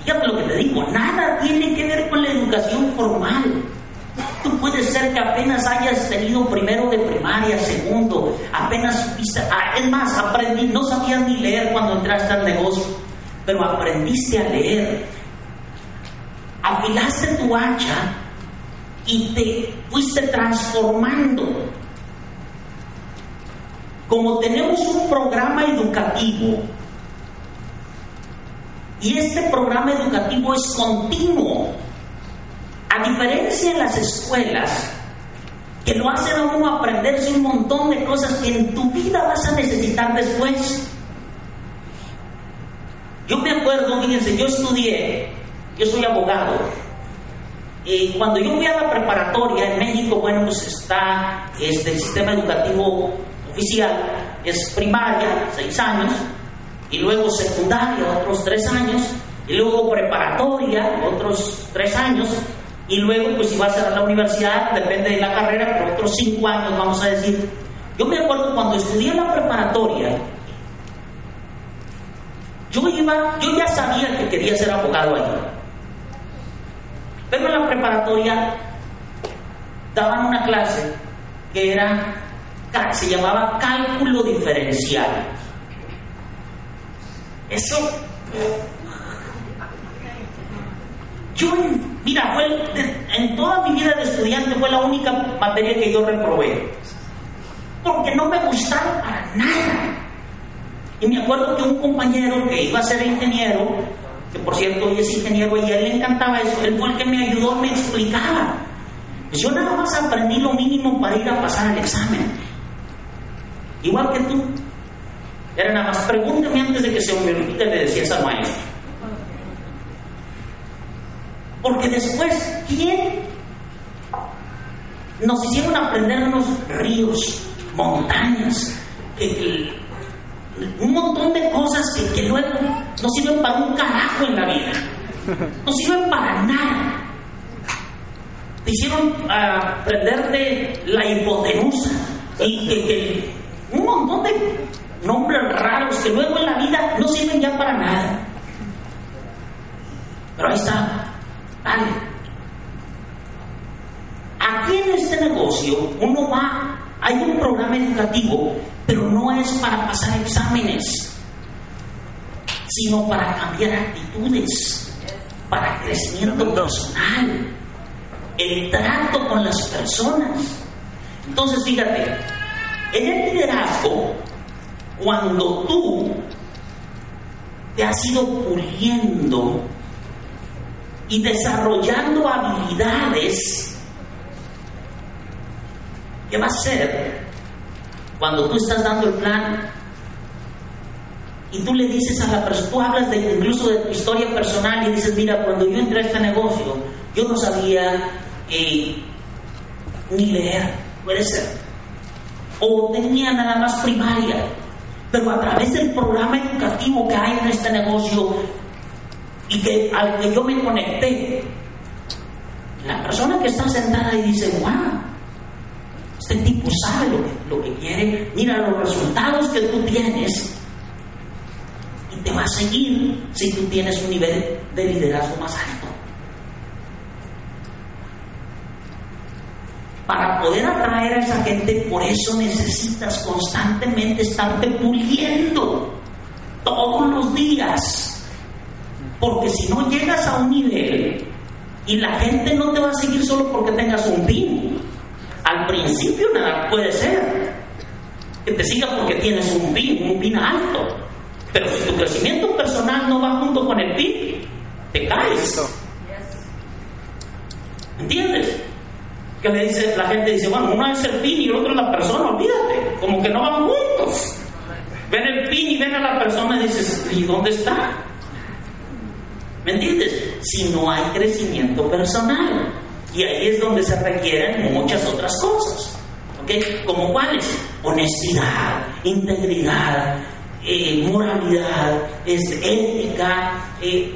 Fíjate lo que te digo, nada tiene que ver con por la educación formal. Tú puedes ser que apenas hayas tenido primero de primaria, segundo, apenas, es más, no sabías ni leer cuando entraste al negocio, pero aprendiste a leer, afilaste tu hacha y te fuiste transformando. Como tenemos un programa educativo, y este programa educativo es continuo, a diferencia de las escuelas, que lo hacen a uno aprenderse un montón de cosas que en tu vida vas a necesitar después. Yo me acuerdo, fíjense, yo soy abogado. Cuando yo fui a la preparatoria en México, bueno, pues está el sistema educativo oficial, es primaria, 6 años, y luego secundaria, otros 3 años, y luego preparatoria, otros 3 años, y luego, pues si vas a la universidad, depende de la carrera, por otros 5 años, vamos a decir. Yo me acuerdo cuando estudié la preparatoria, yo ya sabía que quería ser abogado ahí. Pero en la preparatoria daban una clase que se llamaba cálculo diferencial. Eso... Mira, en toda mi vida de estudiante fue la única materia que yo reprobé, porque no me gustaba para nada. Y me acuerdo que un compañero que iba a ser ingeniero, que por cierto hoy es ingeniero y a él le encantaba eso, él fue el que me ayudó, me explicaba. Pues yo nada más aprendí lo mínimo para ir a pasar el examen. Igual que tú. Era nada más, pregúnteme antes de que se me olvide, le decías al maestro. Porque después, ¿quién? Nos hicieron aprendernos ríos, montañas, un montón de cosas que luego no sirven para un carajo en la vida. No sirven para nada. Te hicieron aprenderte la hipotenusa y un montón de nombres raros que luego en la vida no sirven ya para nada. Pero ahí está. Dale. Aquí en este negocio uno va, hay un programa educativo, pero no es para pasar exámenes, sino para cambiar actitudes, para crecimiento personal, el trato con las personas. Entonces, fíjate, en el liderazgo, cuando tú te has ido puliendo y desarrollando habilidades, ¿qué va a ser? Cuando tú estás dando el plan y tú le dices a la persona, tú hablas incluso de tu historia personal y dices, mira, cuando yo entré a este negocio, yo no sabía ni leer, puede ser, o tenía nada más primaria, pero a través del programa educativo que hay en este negocio, y que al que yo me conecté, la persona que está sentada y dice, wow, este tipo sabe lo que quiere, mira los resultados que tú tienes, y te va a seguir si tú tienes un nivel de liderazgo más alto. Para poder atraer a esa gente, por eso necesitas constantemente estarte puliendo todos los días. Porque si no llegas a un nivel, y la gente no te va a seguir solo porque tengas un pin. Al principio nada puede ser que te siga porque tienes un pin alto, pero si tu crecimiento personal no va junto con el pin, te caes. ¿Entiendes? Que la gente dice, bueno, uno es el pin y el otro es la persona, olvídate, como que no van juntos. Ven el pin y ven a la persona y dices, ¿y dónde está? ¿Me entiendes? Si no hay crecimiento personal. Y ahí es donde se requieren muchas otras cosas. ¿Ok? ¿Como cuáles? Honestidad, integridad, moralidad, ética,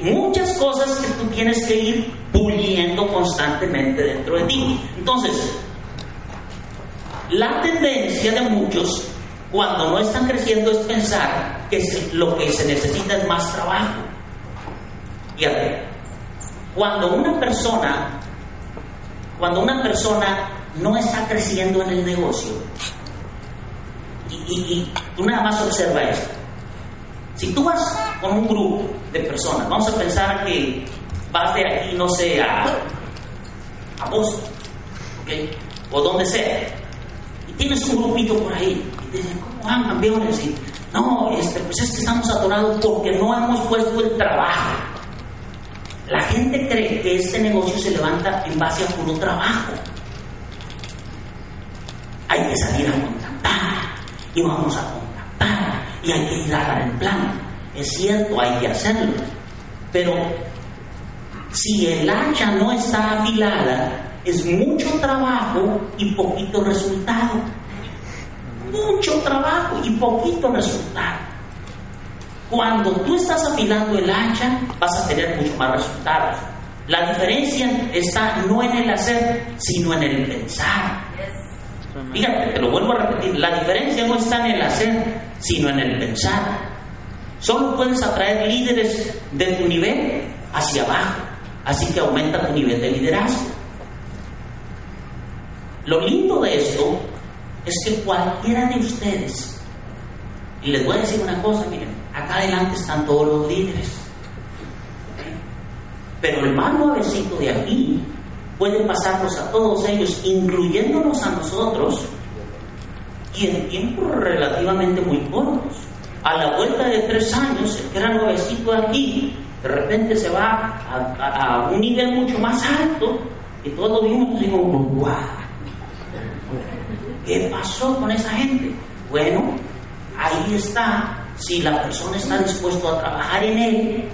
muchas cosas que tú tienes que ir puliendo constantemente dentro de ti. Entonces, la tendencia de muchos, cuando no están creciendo, es pensar que lo que se necesita es más trabajo. Cuando una persona no está creciendo en el negocio, y tú nada más observa esto. Si tú vas con un grupo de personas, vamos a pensar que vas de aquí, no sé, a Boston, ¿okay? O donde sea, y tienes un grupito por ahí, y te dicen, ¿cómo van, campeones? Y, no, pues es que estamos atorados porque no hemos puesto el trabajo. La gente cree que este negocio se levanta en base a puro trabajo. Hay que salir a contratar, y vamos a contratar, y hay que ir a dar el plan. Es cierto, hay que hacerlo, pero si el hacha no está afilada, es mucho trabajo y poquito resultado. Mucho trabajo y poquito resultado. Cuando tú estás afilando el hacha, vas a tener mucho más resultados. La diferencia está no en el hacer, sino en el pensar. Fíjate, te lo vuelvo a repetir, la diferencia no está en el hacer, sino en el pensar. Solo puedes atraer líderes de tu nivel hacia abajo, así que aumenta tu nivel de liderazgo. Lo lindo de esto es que cualquiera de ustedes, y les voy a decir una cosa, miren, acá adelante están todos los líderes, pero el más nuevecito de aquí puede pasarnos a todos ellos, incluyéndonos a nosotros, y en tiempos relativamente muy cortos. A la vuelta de 3 años, el que era nuevecito aquí, de repente se va a un nivel mucho más alto, y todos lo vimos y digo, ¡guau! ¿Qué pasó con esa gente? Bueno, ahí está. Si la persona está dispuesta a trabajar en él,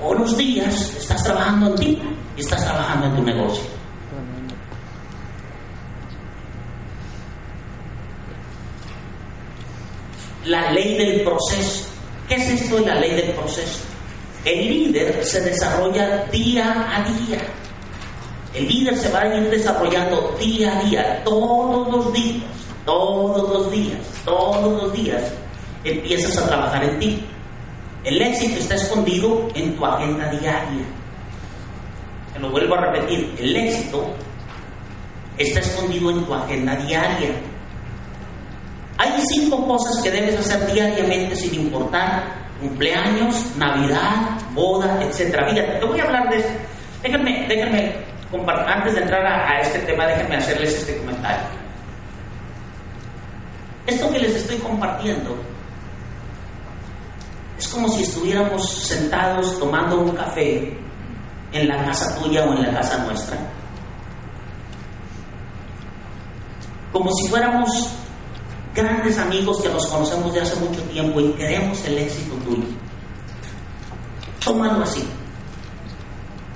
todos los días estás trabajando en ti y estás trabajando en tu negocio. La ley del proceso. ¿Qué es esto de la ley del proceso? El líder se desarrolla día a día. El líder se va a ir desarrollando día a día, todos los días. Empiezas a trabajar en ti. El éxito está escondido en tu agenda diaria. Te lo vuelvo a repetir, el éxito está escondido en tu agenda diaria. Hay 5 cosas que debes hacer diariamente sin importar cumpleaños, Navidad, boda, etc. Mira, te voy a hablar de esto. Déjame. Antes de entrar a este tema, déjenme hacerles este comentario. Esto que les estoy compartiendo es como si estuviéramos sentados tomando un café en la casa tuya o en la casa nuestra. Como si fuéramos grandes amigos que nos conocemos de hace mucho tiempo y queremos el éxito tuyo. Tómalo así.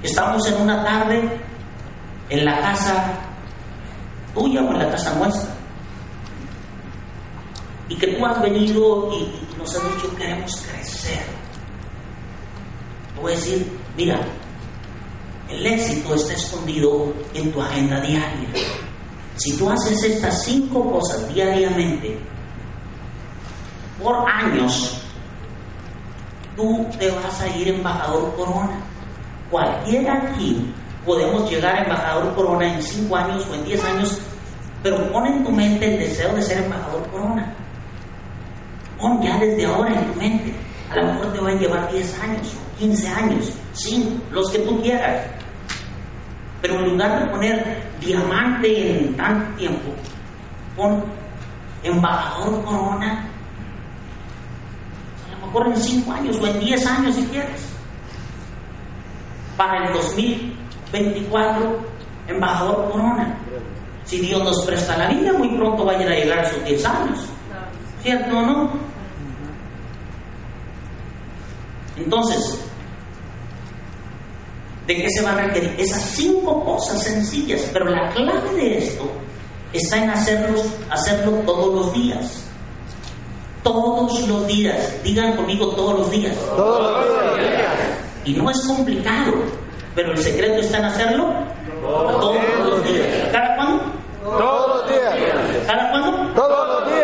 Estamos en una tarde en la casa tuya o en la casa nuestra, y que tú has venido y nos has dicho queremos crecer. Voy a decir, mira, el éxito está escondido en tu agenda diaria. Si tú haces estas 5 cosas diariamente por años, tú te vas a ir embajador corona. Cualquiera aquí podemos llegar a embajador corona en 5 años o en 10 años, pero pon en tu mente el deseo de ser embajador corona. Pon ya desde ahora en tu mente. A lo mejor te van a llevar 10 años, 15 años, 5, los que tú quieras. Pero en lugar de poner diamante en tanto tiempo, pon embajador corona. A lo mejor en 5 años o en 10 años si quieres. Para el 2024, embajador corona. Si Dios nos presta la vida, muy pronto vayan a llegar a sus 10 años. ¿Cierto o no? Entonces, ¿de qué se van a requerir? Esas 5 cosas sencillas, pero la clave de esto está en hacerlo todos los días. Todos los días. Digan conmigo, todos los días. Todos los días. Y no es complicado, pero el secreto está en hacerlo todos los días. ¿Cada cuándo? Todos los días. ¿Cada cuándo? Todos los días.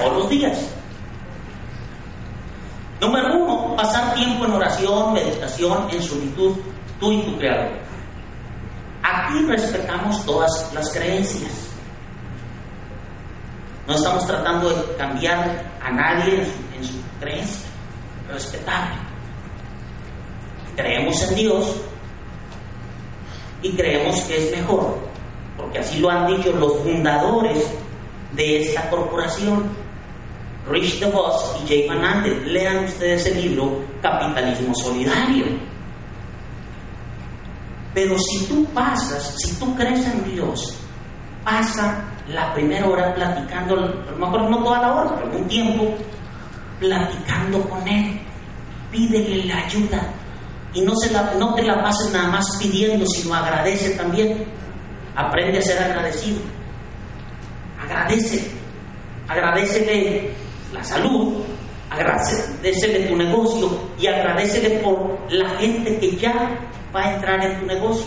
Todos los días. Número 1, pasar tiempo en oración, meditación. meditación en solitud tú y tu creador. Aquí respetamos todas las creencias. No estamos tratando de cambiar a nadie en su creencia, respetable. Creemos en Dios y creemos que es mejor, porque así lo han dicho los fundadores de esta corporación, Rich DeVos y J. Van Andel. Lean ustedes el libro Capitalismo Solidario. Pero si tú pasas, si tú crees en Dios, pasa la primera hora platicando, a lo mejor no toda la hora, pero un tiempo platicando con Él. Pídele la ayuda y no te la pases nada más pidiendo, sino agradece también. Aprende a ser agradecido. Agradécele la salud, agradécele tu negocio y agradécele por la gente que ya va a entrar en tu negocio.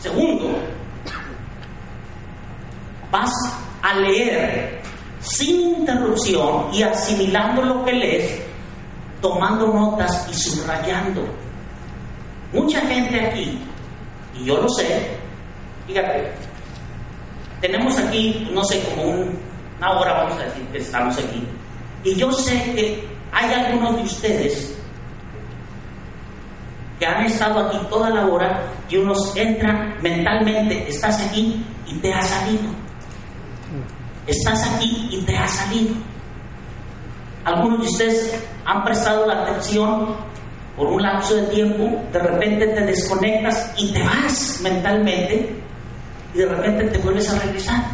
Segundo, vas a leer sin interrupción y asimilando lo que lees, tomando notas y subrayando. Mucha gente aquí, y yo lo sé, fíjate, tenemos aquí, no sé, como una hora, vamos a decir que estamos aquí, y yo sé que hay algunos de ustedes que han estado aquí toda la hora y unos entran mentalmente, estás aquí y te has salido. Estás aquí y te has salido. Algunos de ustedes han prestado la atención por un lapso de tiempo, de repente te desconectas y te vas mentalmente y de repente te vuelves a regresar.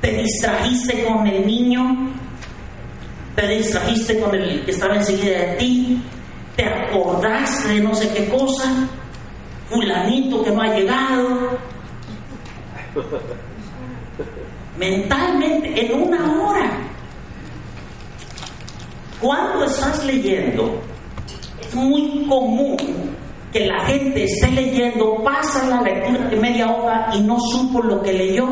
Te distrajiste con el niño, te distrajiste con el que estaba enseguida de ti, te acordaste de no sé qué cosa, fulanito que no ha llegado. Mentalmente, en una hora. Cuando estás leyendo, es muy común que la gente esté leyendo, pasa la lectura de media hora y no supo lo que leyó.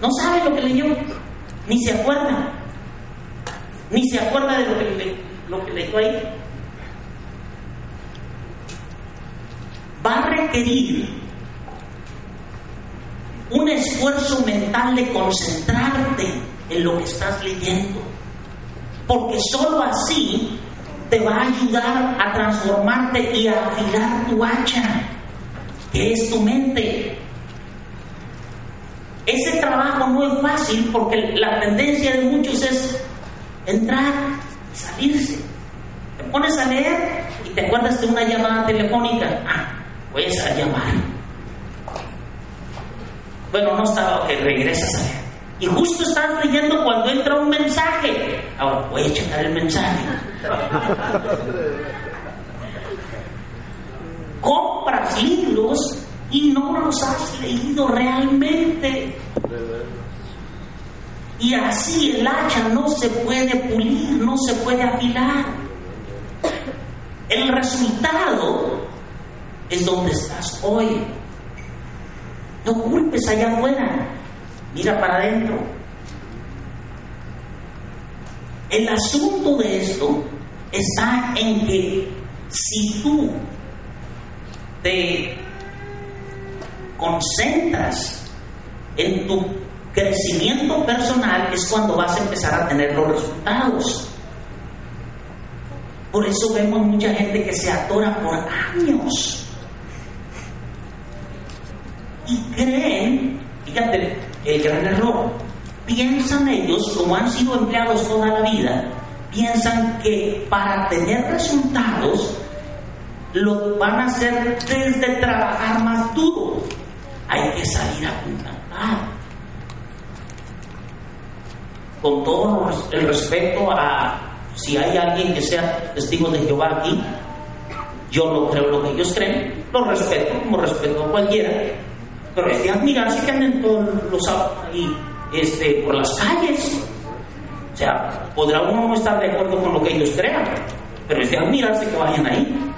No sabe lo que leyó, ni se acuerda. Ni se acuerda de lo que leyó ahí. Va a requerir un esfuerzo mental de concentrarte en lo que estás leyendo, porque solo así te va a ayudar a transformarte y a afilar tu hacha, que es tu mente. Ese trabajo no es fácil, porque la tendencia de muchos es entrar y salirse. Te pones a leer y te acuerdas de una llamada telefónica. Voy a llamar. Bueno, no estaba, ok, regresas a leer. Y justo estás leyendo cuando entra un mensaje. Ahora voy a checar el mensaje. Compras libros y no los has leído realmente. Y así el hacha no se puede pulir, no se puede afilar. El resultado es donde estás hoy. No culpes allá afuera, mira para adentro. El asunto de esto está en que si tú te concentras en tu crecimiento personal, es cuando vas a empezar a tener los resultados. Por eso vemos mucha gente que se atora por años y creen, fíjate el gran error, piensan ellos, como han sido empleados toda la vida, piensan que para tener resultados lo van a hacer desde trabajar más duro. Hay que salir a contratar. Con todo el respeto a, si hay alguien que sea testigo de Jehová aquí, yo no creo lo que ellos creen, lo respeto como respeto a cualquiera, pero es de admirarse que anden todos los ahí por las calles. O sea, podrá uno no estar de acuerdo con lo que ellos crean, pero es de admirarse que vayan ahí.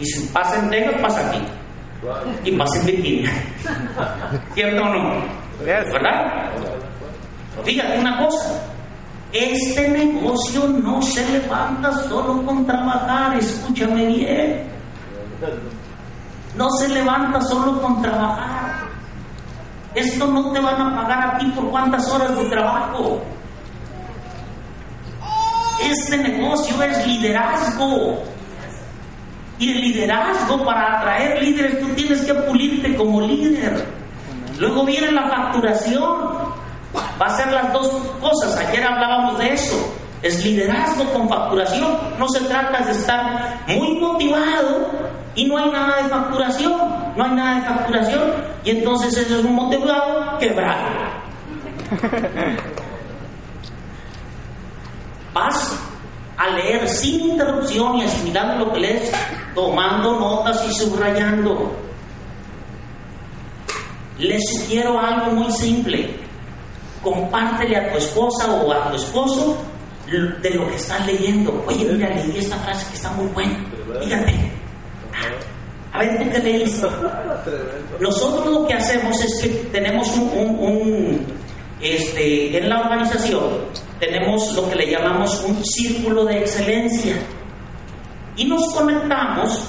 Y si pasa en Texas, pasa aquí. y más in. ¿Cierto o no? ¿Verdad? Fíjate una cosa, este negocio no se levanta solo con trabajar, escúchame bien. No se levanta solo con trabajar. Esto no te van a pagar a ti por cuántas horas de trabajo. Este negocio es liderazgo. Y el liderazgo, para atraer líderes, tú tienes que pulirte como líder. Luego viene la facturación. Va a ser las dos cosas. Ayer hablábamos de eso. Es liderazgo con facturación. No se trata de estar muy motivado y no hay nada de facturación. No hay nada de facturación. Y entonces eso es un motivado quebrado. Vas a leer sin interrupciones, mirando lo que lees, tomando notas y subrayando. Les sugiero algo muy simple. Compártele a tu esposa o a tu esposo de lo que estás leyendo. Oye, mira, leí esta frase que está muy buena. Fíjate. A ver, ¿tú qué leíste? Nosotros lo que hacemos es que tenemos en la organización tenemos lo que le llamamos un círculo de excelencia y nos conectamos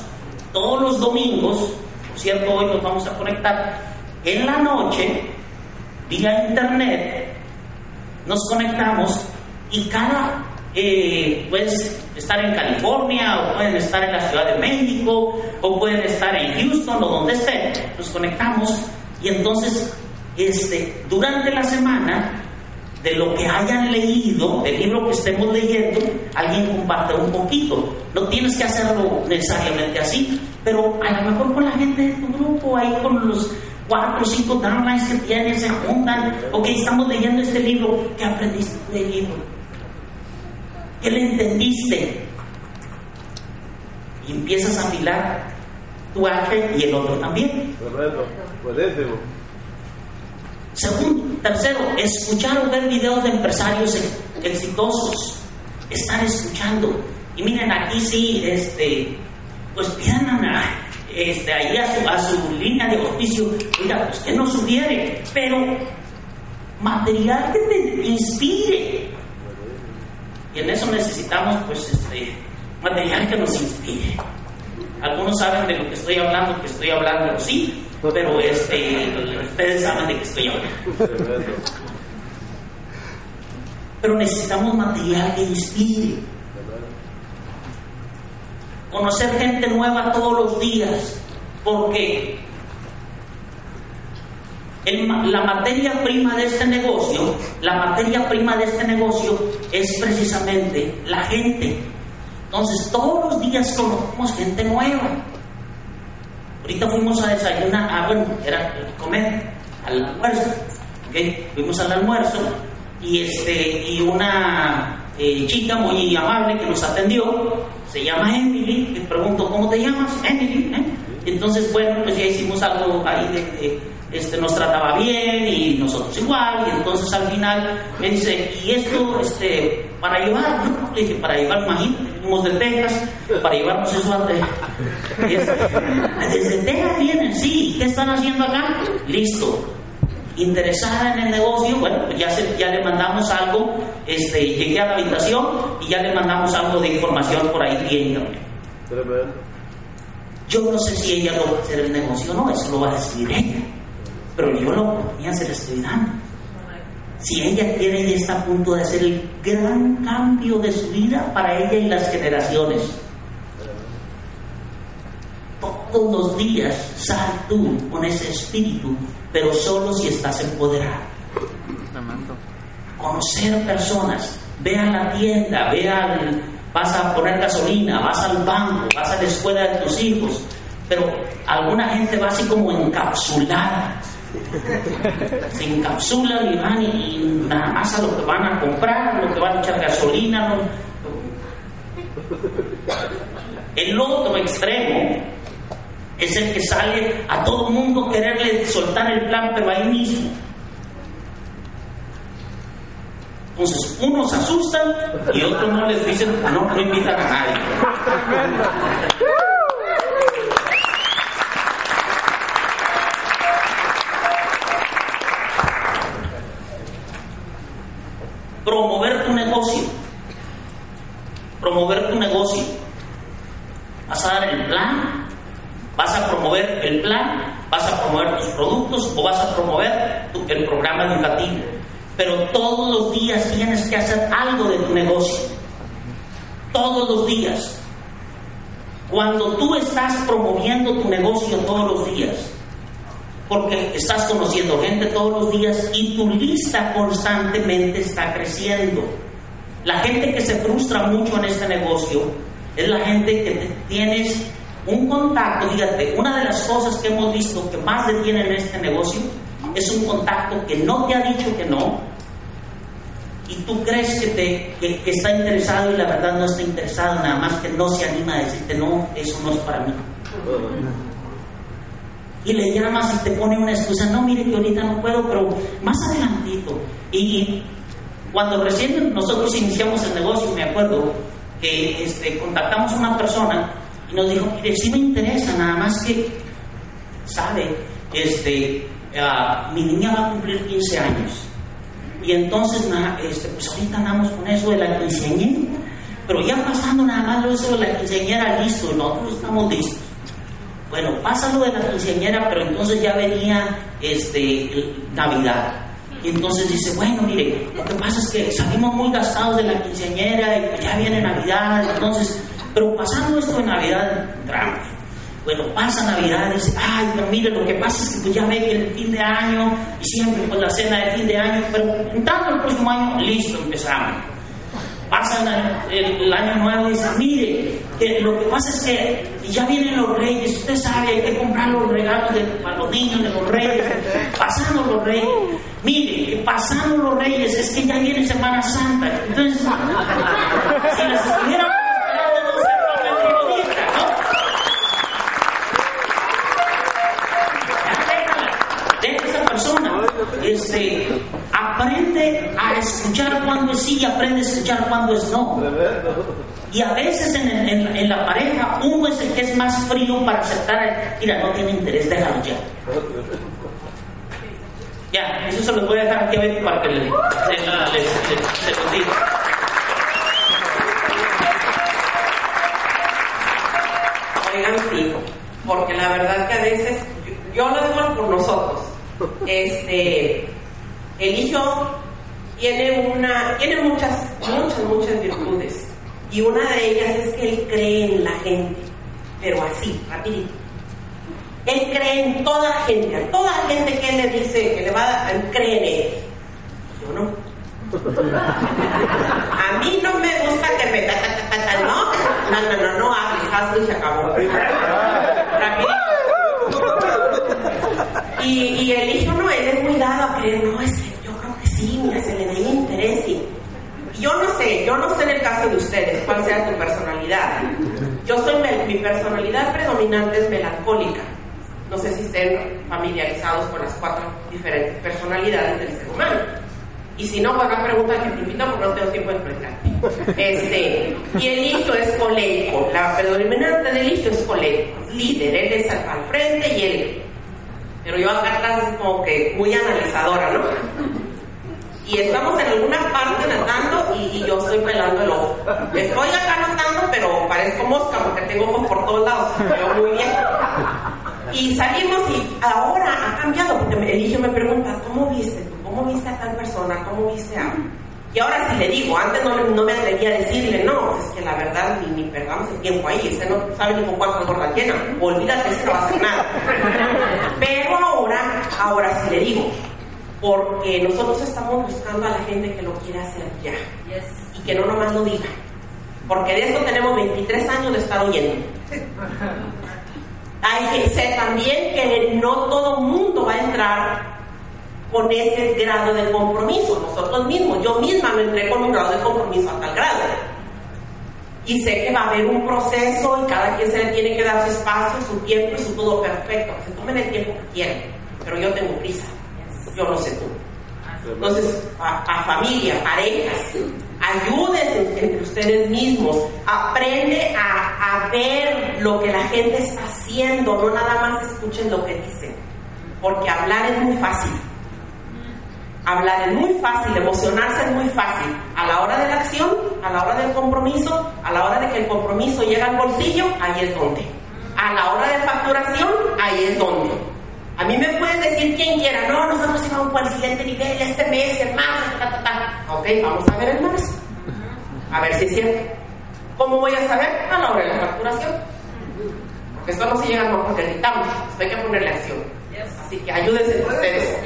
todos los domingos. Por cierto, hoy nos vamos a conectar en la noche vía internet. Nos conectamos y cada puedes estar en California, o pueden estar en la Ciudad de México, o pueden estar en Houston, o donde estén. Nos conectamos y entonces durante la semana, de lo que hayan leído, del libro que estemos leyendo, alguien comparte un poquito. No tienes que hacerlo necesariamente así, pero a lo mejor con la gente de tu grupo, ahí con los 4 o 5 downlines que tienes, se juntan. Ok, estamos leyendo este libro. ¿Qué aprendiste del libro? ¿Qué le entendiste? Y empiezas a afilar tu hacha y el otro también. Correcto, buenísimo. Segundo, tercero, escuchar o ver videos de empresarios exitosos. Estar escuchando. Y miren, aquí sí, pues pidan ahí a su línea de auspicio. Oiga, usted nos sugiere, pero material que te inspire. Y en eso necesitamos, pues, material que nos inspire. Algunos saben de lo que estoy hablando, sí. Pero ustedes saben de qué estoy hablando. Pero necesitamos material que inspire. Conocer gente nueva todos los días, porque la materia prima de este negocio es precisamente la gente. Entonces todos los días conocemos gente nueva. Ahorita fuimos a desayunar, era comer, al almuerzo, ¿okay? Fuimos al almuerzo y una chica muy amable que nos atendió, se llama Emily, le pregunto, ¿cómo te llamas? Emily, ¿eh? Entonces, bueno, pues ya hicimos algo ahí, nos trataba bien y nosotros igual, y entonces al final me dice, ¿y esto para llevar? ¿No? Le dije, para llevar, imagínate, fuimos de Texas, para llevarnos eso a Texas. Desde Texas vienen, sí, ¿qué están haciendo acá? Listo. Interesada en el negocio, bueno, pues ya le mandamos algo, llegué a la habitación y ya le mandamos algo de información por ahí viendo. Yo no sé si ella lo va a hacer el negocio o no, eso lo va a decidir ella. Pero yo la oportunidad se la estoy dando. Si ella quiere, ella está a punto de hacer el gran cambio de su vida para ella y las generaciones. Todos los días sal tú con ese espíritu, pero solo si estás empoderado. Conocer personas, ve a la tienda, vas a poner gasolina, vas al banco, vas a la escuela de tus hijos, pero alguna gente va así como encapsulada. Se encapsulan y van y nada más a lo que van a comprar, lo que van a echar gasolina, ¿no? El otro extremo es el que sale a todo mundo quererle soltar el plan, pero ahí mismo. Entonces, unos asustan y otros no les dicen, no invitan a nadie. promover tu negocio. ¿Vas a dar el plan? ¿Vas a promover el plan? ¿Vas a promover tus productos? ¿O vas a promover el programa educativo? Pero todos los días tienes que hacer algo de tu negocio. Todos los días. Cuando tú estás promoviendo tu negocio todos los días, porque estás conociendo gente todos los días y tu lista constantemente está creciendo. La gente que se frustra mucho en este negocio es la gente que tienes un contacto. Fíjate, una de las cosas que hemos visto que más detienen en este negocio es un contacto que no te ha dicho que no, y tú crees que está interesado y la verdad no está interesado, nada más que no se anima a decirte no, eso no es para mí. Y le llamas y te pone una excusa, no, mire que ahorita no puedo, pero más adelantito. Y cuando recién nosotros iniciamos el negocio, me acuerdo que contactamos a una persona y nos dijo, mire, sí me interesa, nada más que, sabe, mi niña va a cumplir 15 años. Y entonces, pues ahorita andamos con eso de la quinceañera, pero ya pasando nada más eso de la quinceañera, listo, nosotros estamos listos. Bueno, pasa lo de la quinceañera, pero entonces ya venía Navidad. Y entonces dice, bueno, mire, lo que pasa es que salimos muy gastados de la quinceañera y pues ya viene Navidad, entonces, pero pasando esto de Navidad, entramos. Bueno, pasa Navidad y dice, ay, pero mire, lo que pasa es que pues ya ve que el fin de año y siempre pues la cena de fin de año, pero en tanto el próximo año, listo, empezamos. Pasa el año nuevo y dice, mire, que lo que pasa es que ya vienen los reyes, usted sabe, hay que comprar los regalos para los niños de los reyes, pasando los reyes, mire, pasando los reyes, es que ya viene Semana Santa, entonces, si las estuviéramos aprende a escuchar cuando es sí y aprende a escuchar cuando es no. Y a veces en la pareja uno es el que es más frío para aceptar, mira, no tiene interés, déjalo ya. Ya, eso se lo voy a dejar aquí a Betty para que le lo diga. Oigan, sí, porque la verdad que a veces, yo lo digo por nosotros, Eligio tiene muchas virtudes, y una de ellas es que él cree en la gente, pero así, rapidito. Él cree en toda gente, a toda gente que él le dice que le va a dar, él cree en él. Yo no. A mí no me gusta que me no hables, hazlo y se acabó. Rapidito. Y el hijo no, él es muy dado a creer, no, es que yo creo que sí, mira, se le da interés. Y yo no sé en el caso de ustedes cuál sea tu personalidad. Mi personalidad predominante es melancólica. No sé si estén familiarizados con las 4 diferentes personalidades del ser humano. Y si no, pues acá preguntan que te invito porque no tengo tiempo de explicar. Y el hijo es colérico, la predominante del hijo es colérico, líder, él es al frente y él. Pero yo acá atrás es como que muy analizadora, ¿no? Y estamos en alguna parte natando y yo estoy pelando el ojo. Estoy acá natando, pero parezco mosca porque tengo ojos por todos lados. Yo muy bien. Y salimos y ahora ha cambiado porque el hijo me pregunta, ¿cómo viste tú? ¿Cómo viste a tal persona? ¿Cómo viste a...? Y ahora sí le digo, antes no me atrevía a decirle, no, es que la verdad ni perdamos el tiempo ahí, usted no sabe ni con cuántas gordas llena, olvídate, eso no va a hacer nada. Pero ahora sí le digo, porque nosotros estamos buscando a la gente que lo quiera hacer ya, yes. Y que no nomás lo diga, porque de eso tenemos 23 años de estar oyendo. Hay que ser también que no todo mundo va a entrar con ese grado de compromiso. Nosotros mismos, yo misma me entré con un grado de compromiso a tal grado, y sé que va a haber un proceso y cada quien se le tiene que dar su espacio, su tiempo y su todo. Perfecto, que se tomen el tiempo que quieran, pero yo tengo prisa, yo no sé tú. Entonces, a familia, parejas, ayúdense entre ustedes mismos, aprende a ver lo que la gente está haciendo, no nada más escuchen lo que dicen, porque hablar es muy fácil. Hablar es muy fácil, emocionarse es muy fácil. A la hora de la acción, a la hora del compromiso, a la hora de que el compromiso llega al bolsillo, ahí es donde. A la hora de facturación, ahí es donde. A mí me pueden decir quien quiera, no, nosotros íbamos para el siguiente nivel este mes, en marzo, Ok, vamos a ver el marzo. A ver si es cierto. ¿Cómo voy a saber? A la hora de la facturación. Porque esto no se llega nomás porque necesitamos. Esto hay que ponerle acción. Así que ayúdense con ustedes.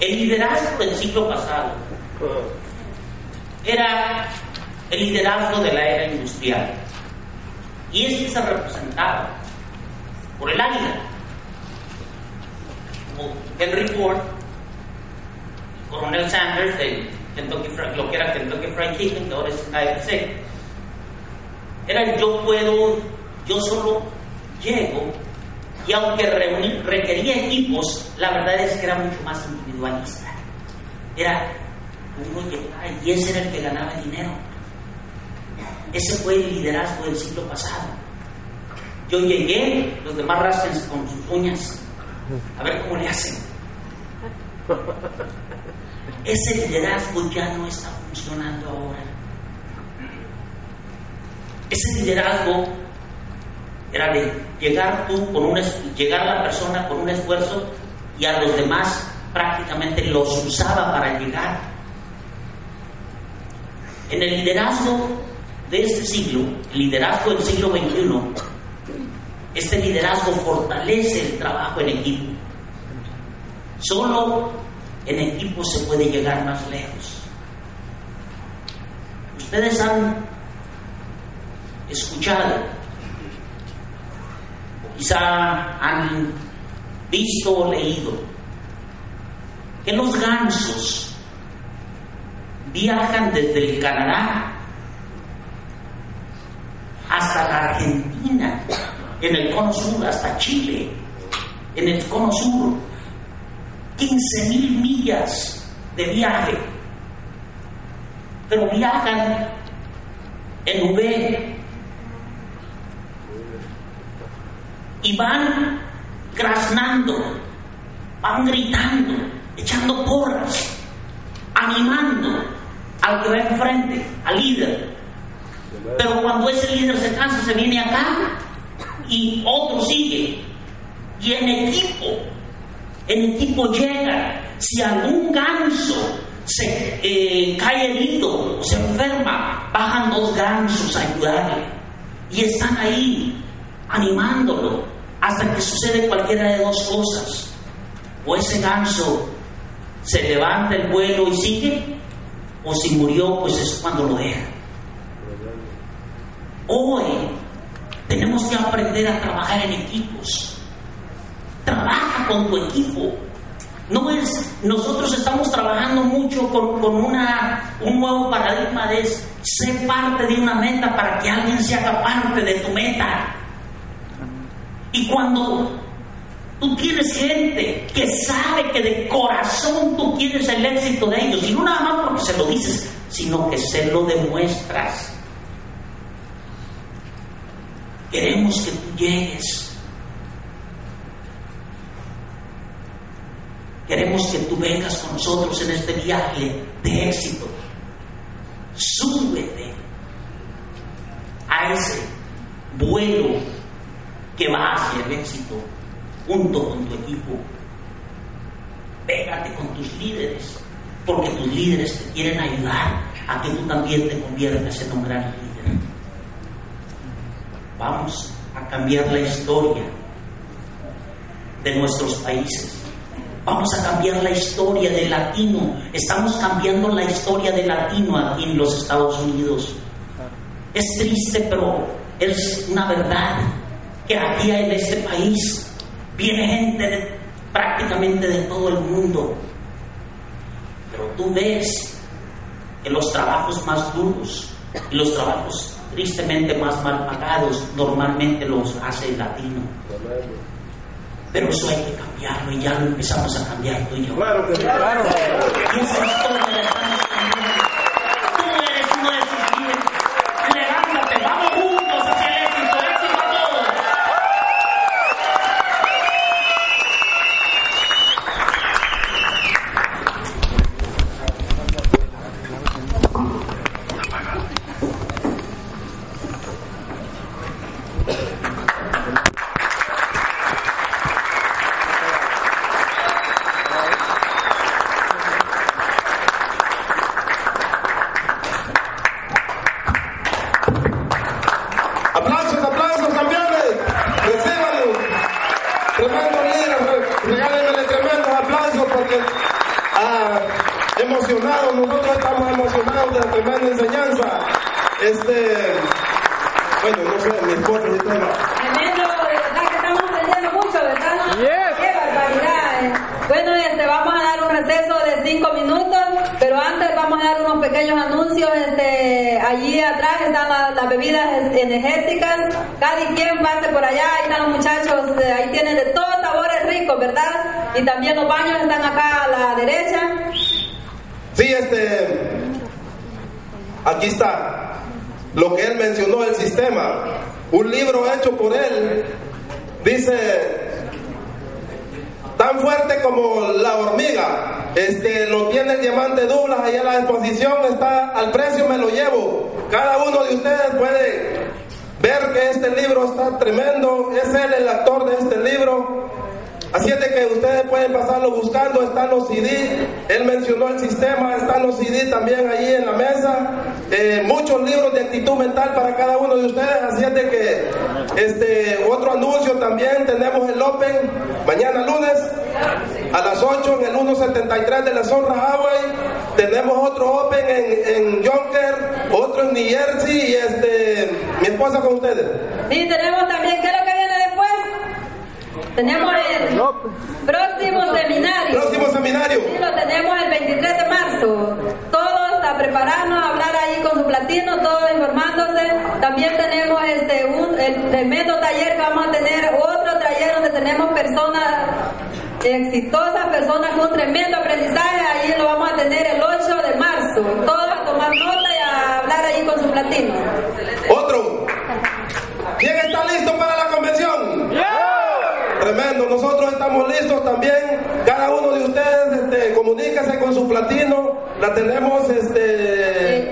El liderazgo del siglo pasado era el liderazgo de la era industrial, y este se representaba por el águila, como Henry Ford, el Coronel Sanders de Kentucky Fried, lo que era Kentucky Fried Chicken, que ahora es KFC. Era el yo puedo, yo solo llego. Y aunque requería equipos, la verdad es que era mucho más individualista. Era uno llegar y ese era el que ganaba el dinero. Ese fue el liderazgo del siglo pasado. Yo llegué, los demás raspen con sus uñas. A ver cómo le hacen. Ese liderazgo ya no está funcionando ahora. Ese liderazgo era de llegar tú con llegar la persona con un esfuerzo, y a los demás prácticamente los usaba para llegar. En el liderazgo de este siglo, el liderazgo del siglo XXI, este liderazgo fortalece el trabajo en equipo. Solo en equipo se puede llegar más lejos. Ustedes han escuchado, quizá han visto o leído, que los gansos viajan desde el Canadá hasta la Argentina, en el cono sur, hasta Chile, en el cono sur. 15,000 millas de viaje, pero viajan en UV. Y van graznando, van gritando, echando porras, animando al que va enfrente, al líder. Pero cuando ese líder se cansa, se viene acá y otro sigue. Y en equipo llega. Si algún ganso se cae herido, se enferma, bajan dos gansos a ayudarle. Y están ahí, animándolo, hasta que sucede cualquiera de dos cosas: o ese ganso se levanta el vuelo y sigue, o si murió, pues es cuando lo deja. Hoy tenemos que aprender a trabajar en equipos. Trabaja con tu equipo. No es, nosotros estamos trabajando mucho con un nuevo paradigma de sé parte de una meta para que alguien se haga parte de tu meta. Y cuando tú tienes gente que sabe que de corazón tú quieres el éxito de ellos, y no nada más porque se lo dices, sino que se lo demuestras. Queremos que tú llegues. Queremos que tú vengas con nosotros en este viaje de éxito. Súbete a ese vuelo que va hacia el éxito junto con tu equipo. Pégate con tus líderes, porque tus líderes te quieren ayudar a que tú también te conviertas en un gran líder. Vamos a cambiar la historia de nuestros países. Vamos a cambiar la historia del latino. Estamos cambiando la historia del latino aquí en los Estados Unidos. Es triste, pero es una verdad, que aquí en este país viene gente prácticamente de todo el mundo. Pero tú ves que los trabajos más duros y los trabajos tristemente más mal pagados normalmente los hace el latino. Pero eso hay que cambiarlo, y ya lo empezamos a cambiar tú y yo. Claro, claro. Y esa historia la estamos cambiando. Tú eres uno de sus líderes. Le dan Regálenme tremendos aplausos porque emocionados, nosotros estamos emocionados de la tremenda enseñanza. Bueno, no sé, mi esposa y todo. Tremendo, verdad que estamos aprendiendo mucho, ¿verdad? Yes. ¡Qué barbaridad! Bueno, vamos a dar un receso de 5 minutos, pero antes vamos a dar unos pequeños anuncios. Allí atrás están las bebidas energéticas. Cada quien pase por allá, ahí están los muchachos, ahí tienen de todos sabores ricos, ¿verdad? Y también los baños están acá a la derecha. Sí, aquí está. Lo que él mencionó, el sistema, un libro hecho por él, dice, tan fuerte como la hormiga, lo tiene el diamante Douglas, allá la exposición está al precio, me lo llevo. Cada uno de ustedes puede ver que este libro está tremendo, es él el actor de este libro, así es de que ustedes pueden pasarlo buscando, están los CD, él mencionó el sistema, están los CD también ahí en la mesa. Muchos libros de actitud mental para cada uno de ustedes, así es de que otro anuncio también, tenemos el Open mañana lunes a las 8 en el 173 de la Sandra Highway, tenemos otro Open en Yonker, otro en New Jersey y mi esposa con ustedes. Sí, tenemos también, ¿qué es lo que viene después? Tenemos el próximo seminario. Sí, lo tenemos el 23 de marzo. Todos a prepararnos a hablar ahí con su platino, todos informándose. También tenemos el tremendo taller que vamos a tener, otro taller donde tenemos personas exitosas, personas con tremendo aprendizaje. Ahí lo vamos a tener el 8 de marzo. Todos a tomar nota y a hablar ahí con su platino. Otro. ¿Quién está listo para la convención? Yeah. Tremendo, nosotros estamos listos también, cada uno de ustedes comuníquese con su platino, la tenemos 12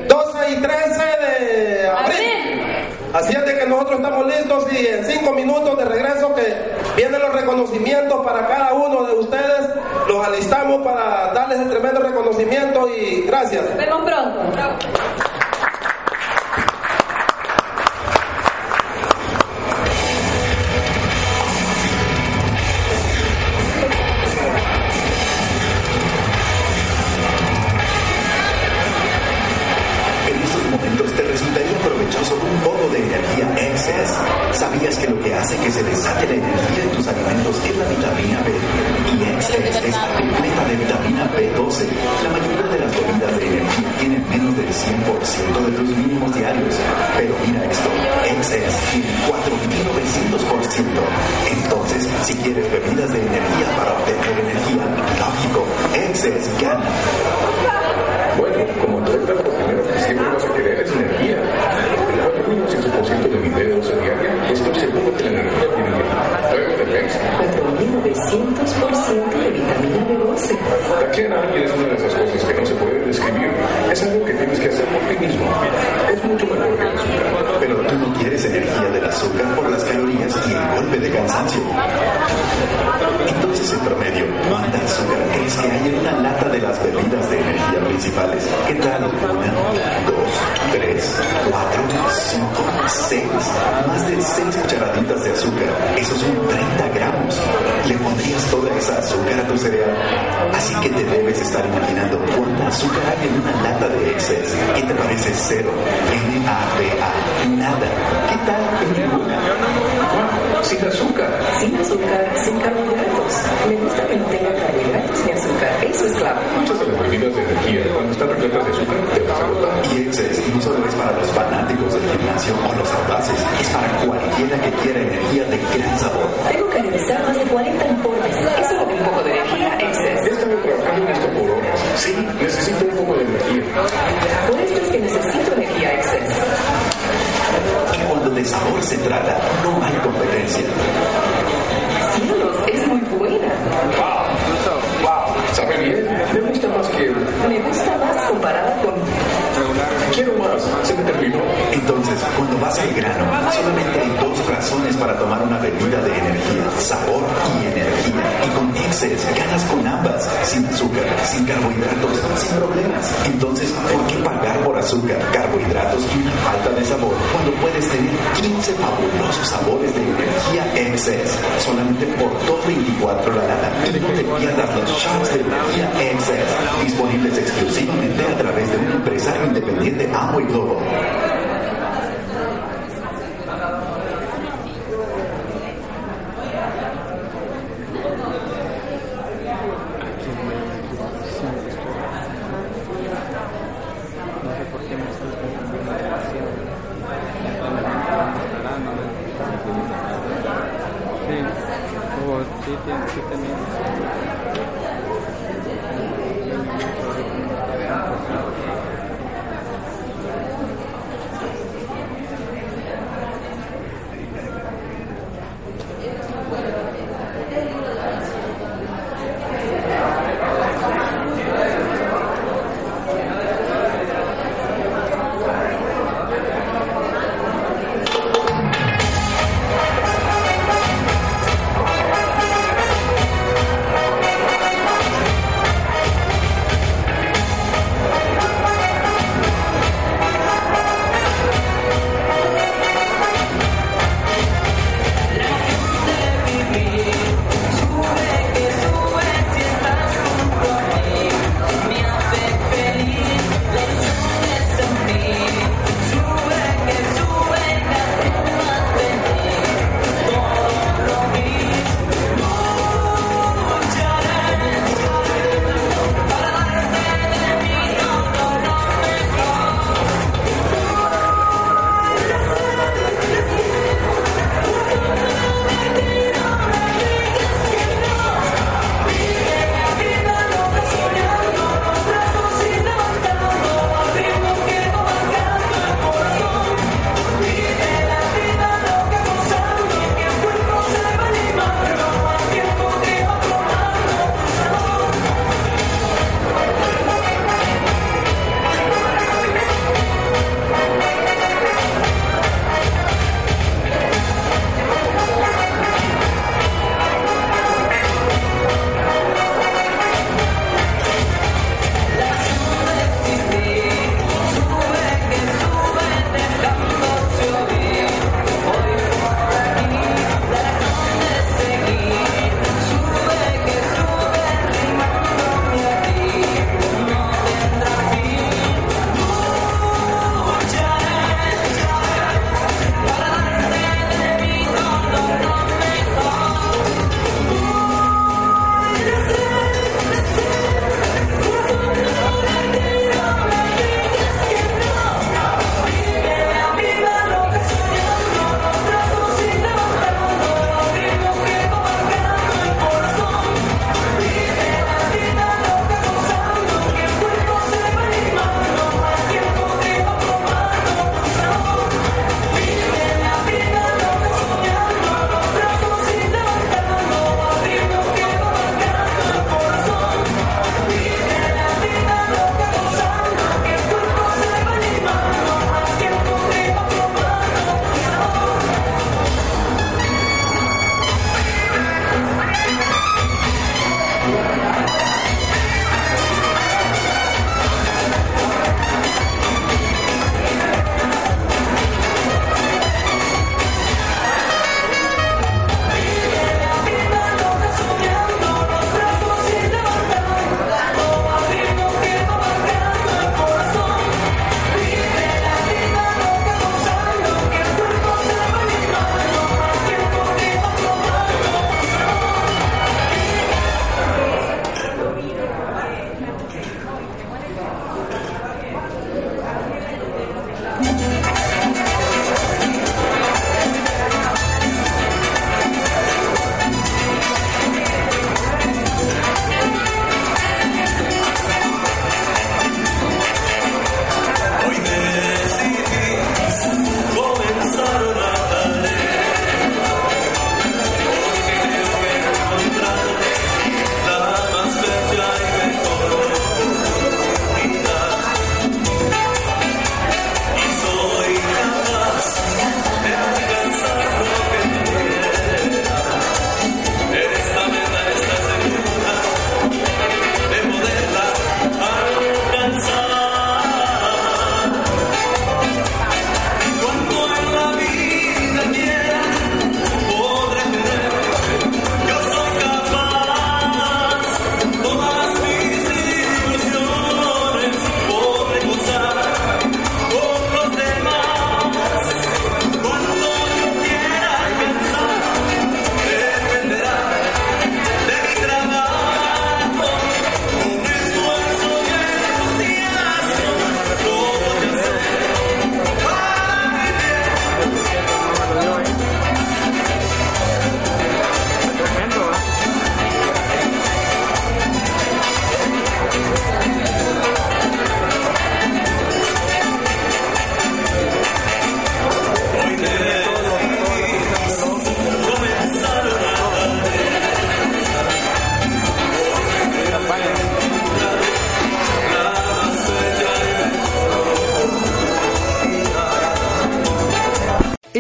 y 13 de abril, así es de que nosotros estamos listos y en 5 minutos de regreso que vienen los reconocimientos para cada uno de ustedes, los alistamos para darles el tremendo reconocimiento y gracias. Nos vemos pronto. Bravo. ¿Sabías que lo que hace que se desate la energía en tus alimentos es la vitamina B? Y XS está completa de vitamina B12. La mayoría de las bebidas de energía tienen menos del 100% de los mínimos diarios. Pero mira esto, XS tiene 4.900%. Entonces, si quieres bebidas de energía para obtener energía, lógico, XS gana. Bueno, como tú estás por primero, siempre vas a querer es energía. Estoy seguro que la energía tiene que ver. 4.900% de vitamina B12. Tachear a alguien es una de esas cosas que no se puede describir. Es algo que tienes que hacer por ti mismo. Es mucho mejor que el azúcar. Pero tú no quieres energía del azúcar por las calorías y el golpe de cansancio. Entonces, en promedio, ¿cuánta azúcar crees que hay en una lata de las bebidas de energía principales? ¿Qué tal? 1, 2, 3, 4, 5, 6. Más de 6 cucharaditas de azúcar. Eso son 30 gramos. ¿Le pondrías toda esa azúcar a tu cereal? Así que te debes estar imaginando cuánta azúcar hay en una lata de XS. ¿Qué te parece cero? NADA. Nada. ¿Qué tal? Ninguna. Sin azúcar. Sin azúcar, sin carbohidratos. Me gusta que no tenga carbohidratos ni azúcar. Eso es clave. Muchas de las bebidas de energía, cuando están repletas de azúcar, te vas a agotar. Y XS no solo es para los fanáticos del gimnasio o los audaces, es para cualquiera que quiera energía de gran sabor. Tengo que revisar más de 40 informes. Eso es lo que un poco de energía XS. He estado trabajando en esto por horas. Sí, necesito un poco de energía. Por esto es que necesito energía XS. Y cuando de sabor se trata, no hay competencia. ¡Cielos! ¡Es muy buena! ¡Wow! ¡Wow! ¿Sabe bien? Me gusta más que... Me gusta más comparada con... regular. Quiero más. Se me terminó. Entonces, cuando vas al grano, solamente hay dos razones para tomar una bebida de energía. Sabor y energía. Y con haces? Ganas con ambas, sin azúcar, sin carbohidratos, sin problemas. Entonces, ¿por qué pagar por azúcar, carbohidratos y una falta de sabor cuando puedes tener 15 fabulosos sabores de energía XS solamente por $2.24 la lata? Y no te pierdas los shots de energía XS disponibles exclusivamente a través de una empresa independiente Amway Global.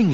En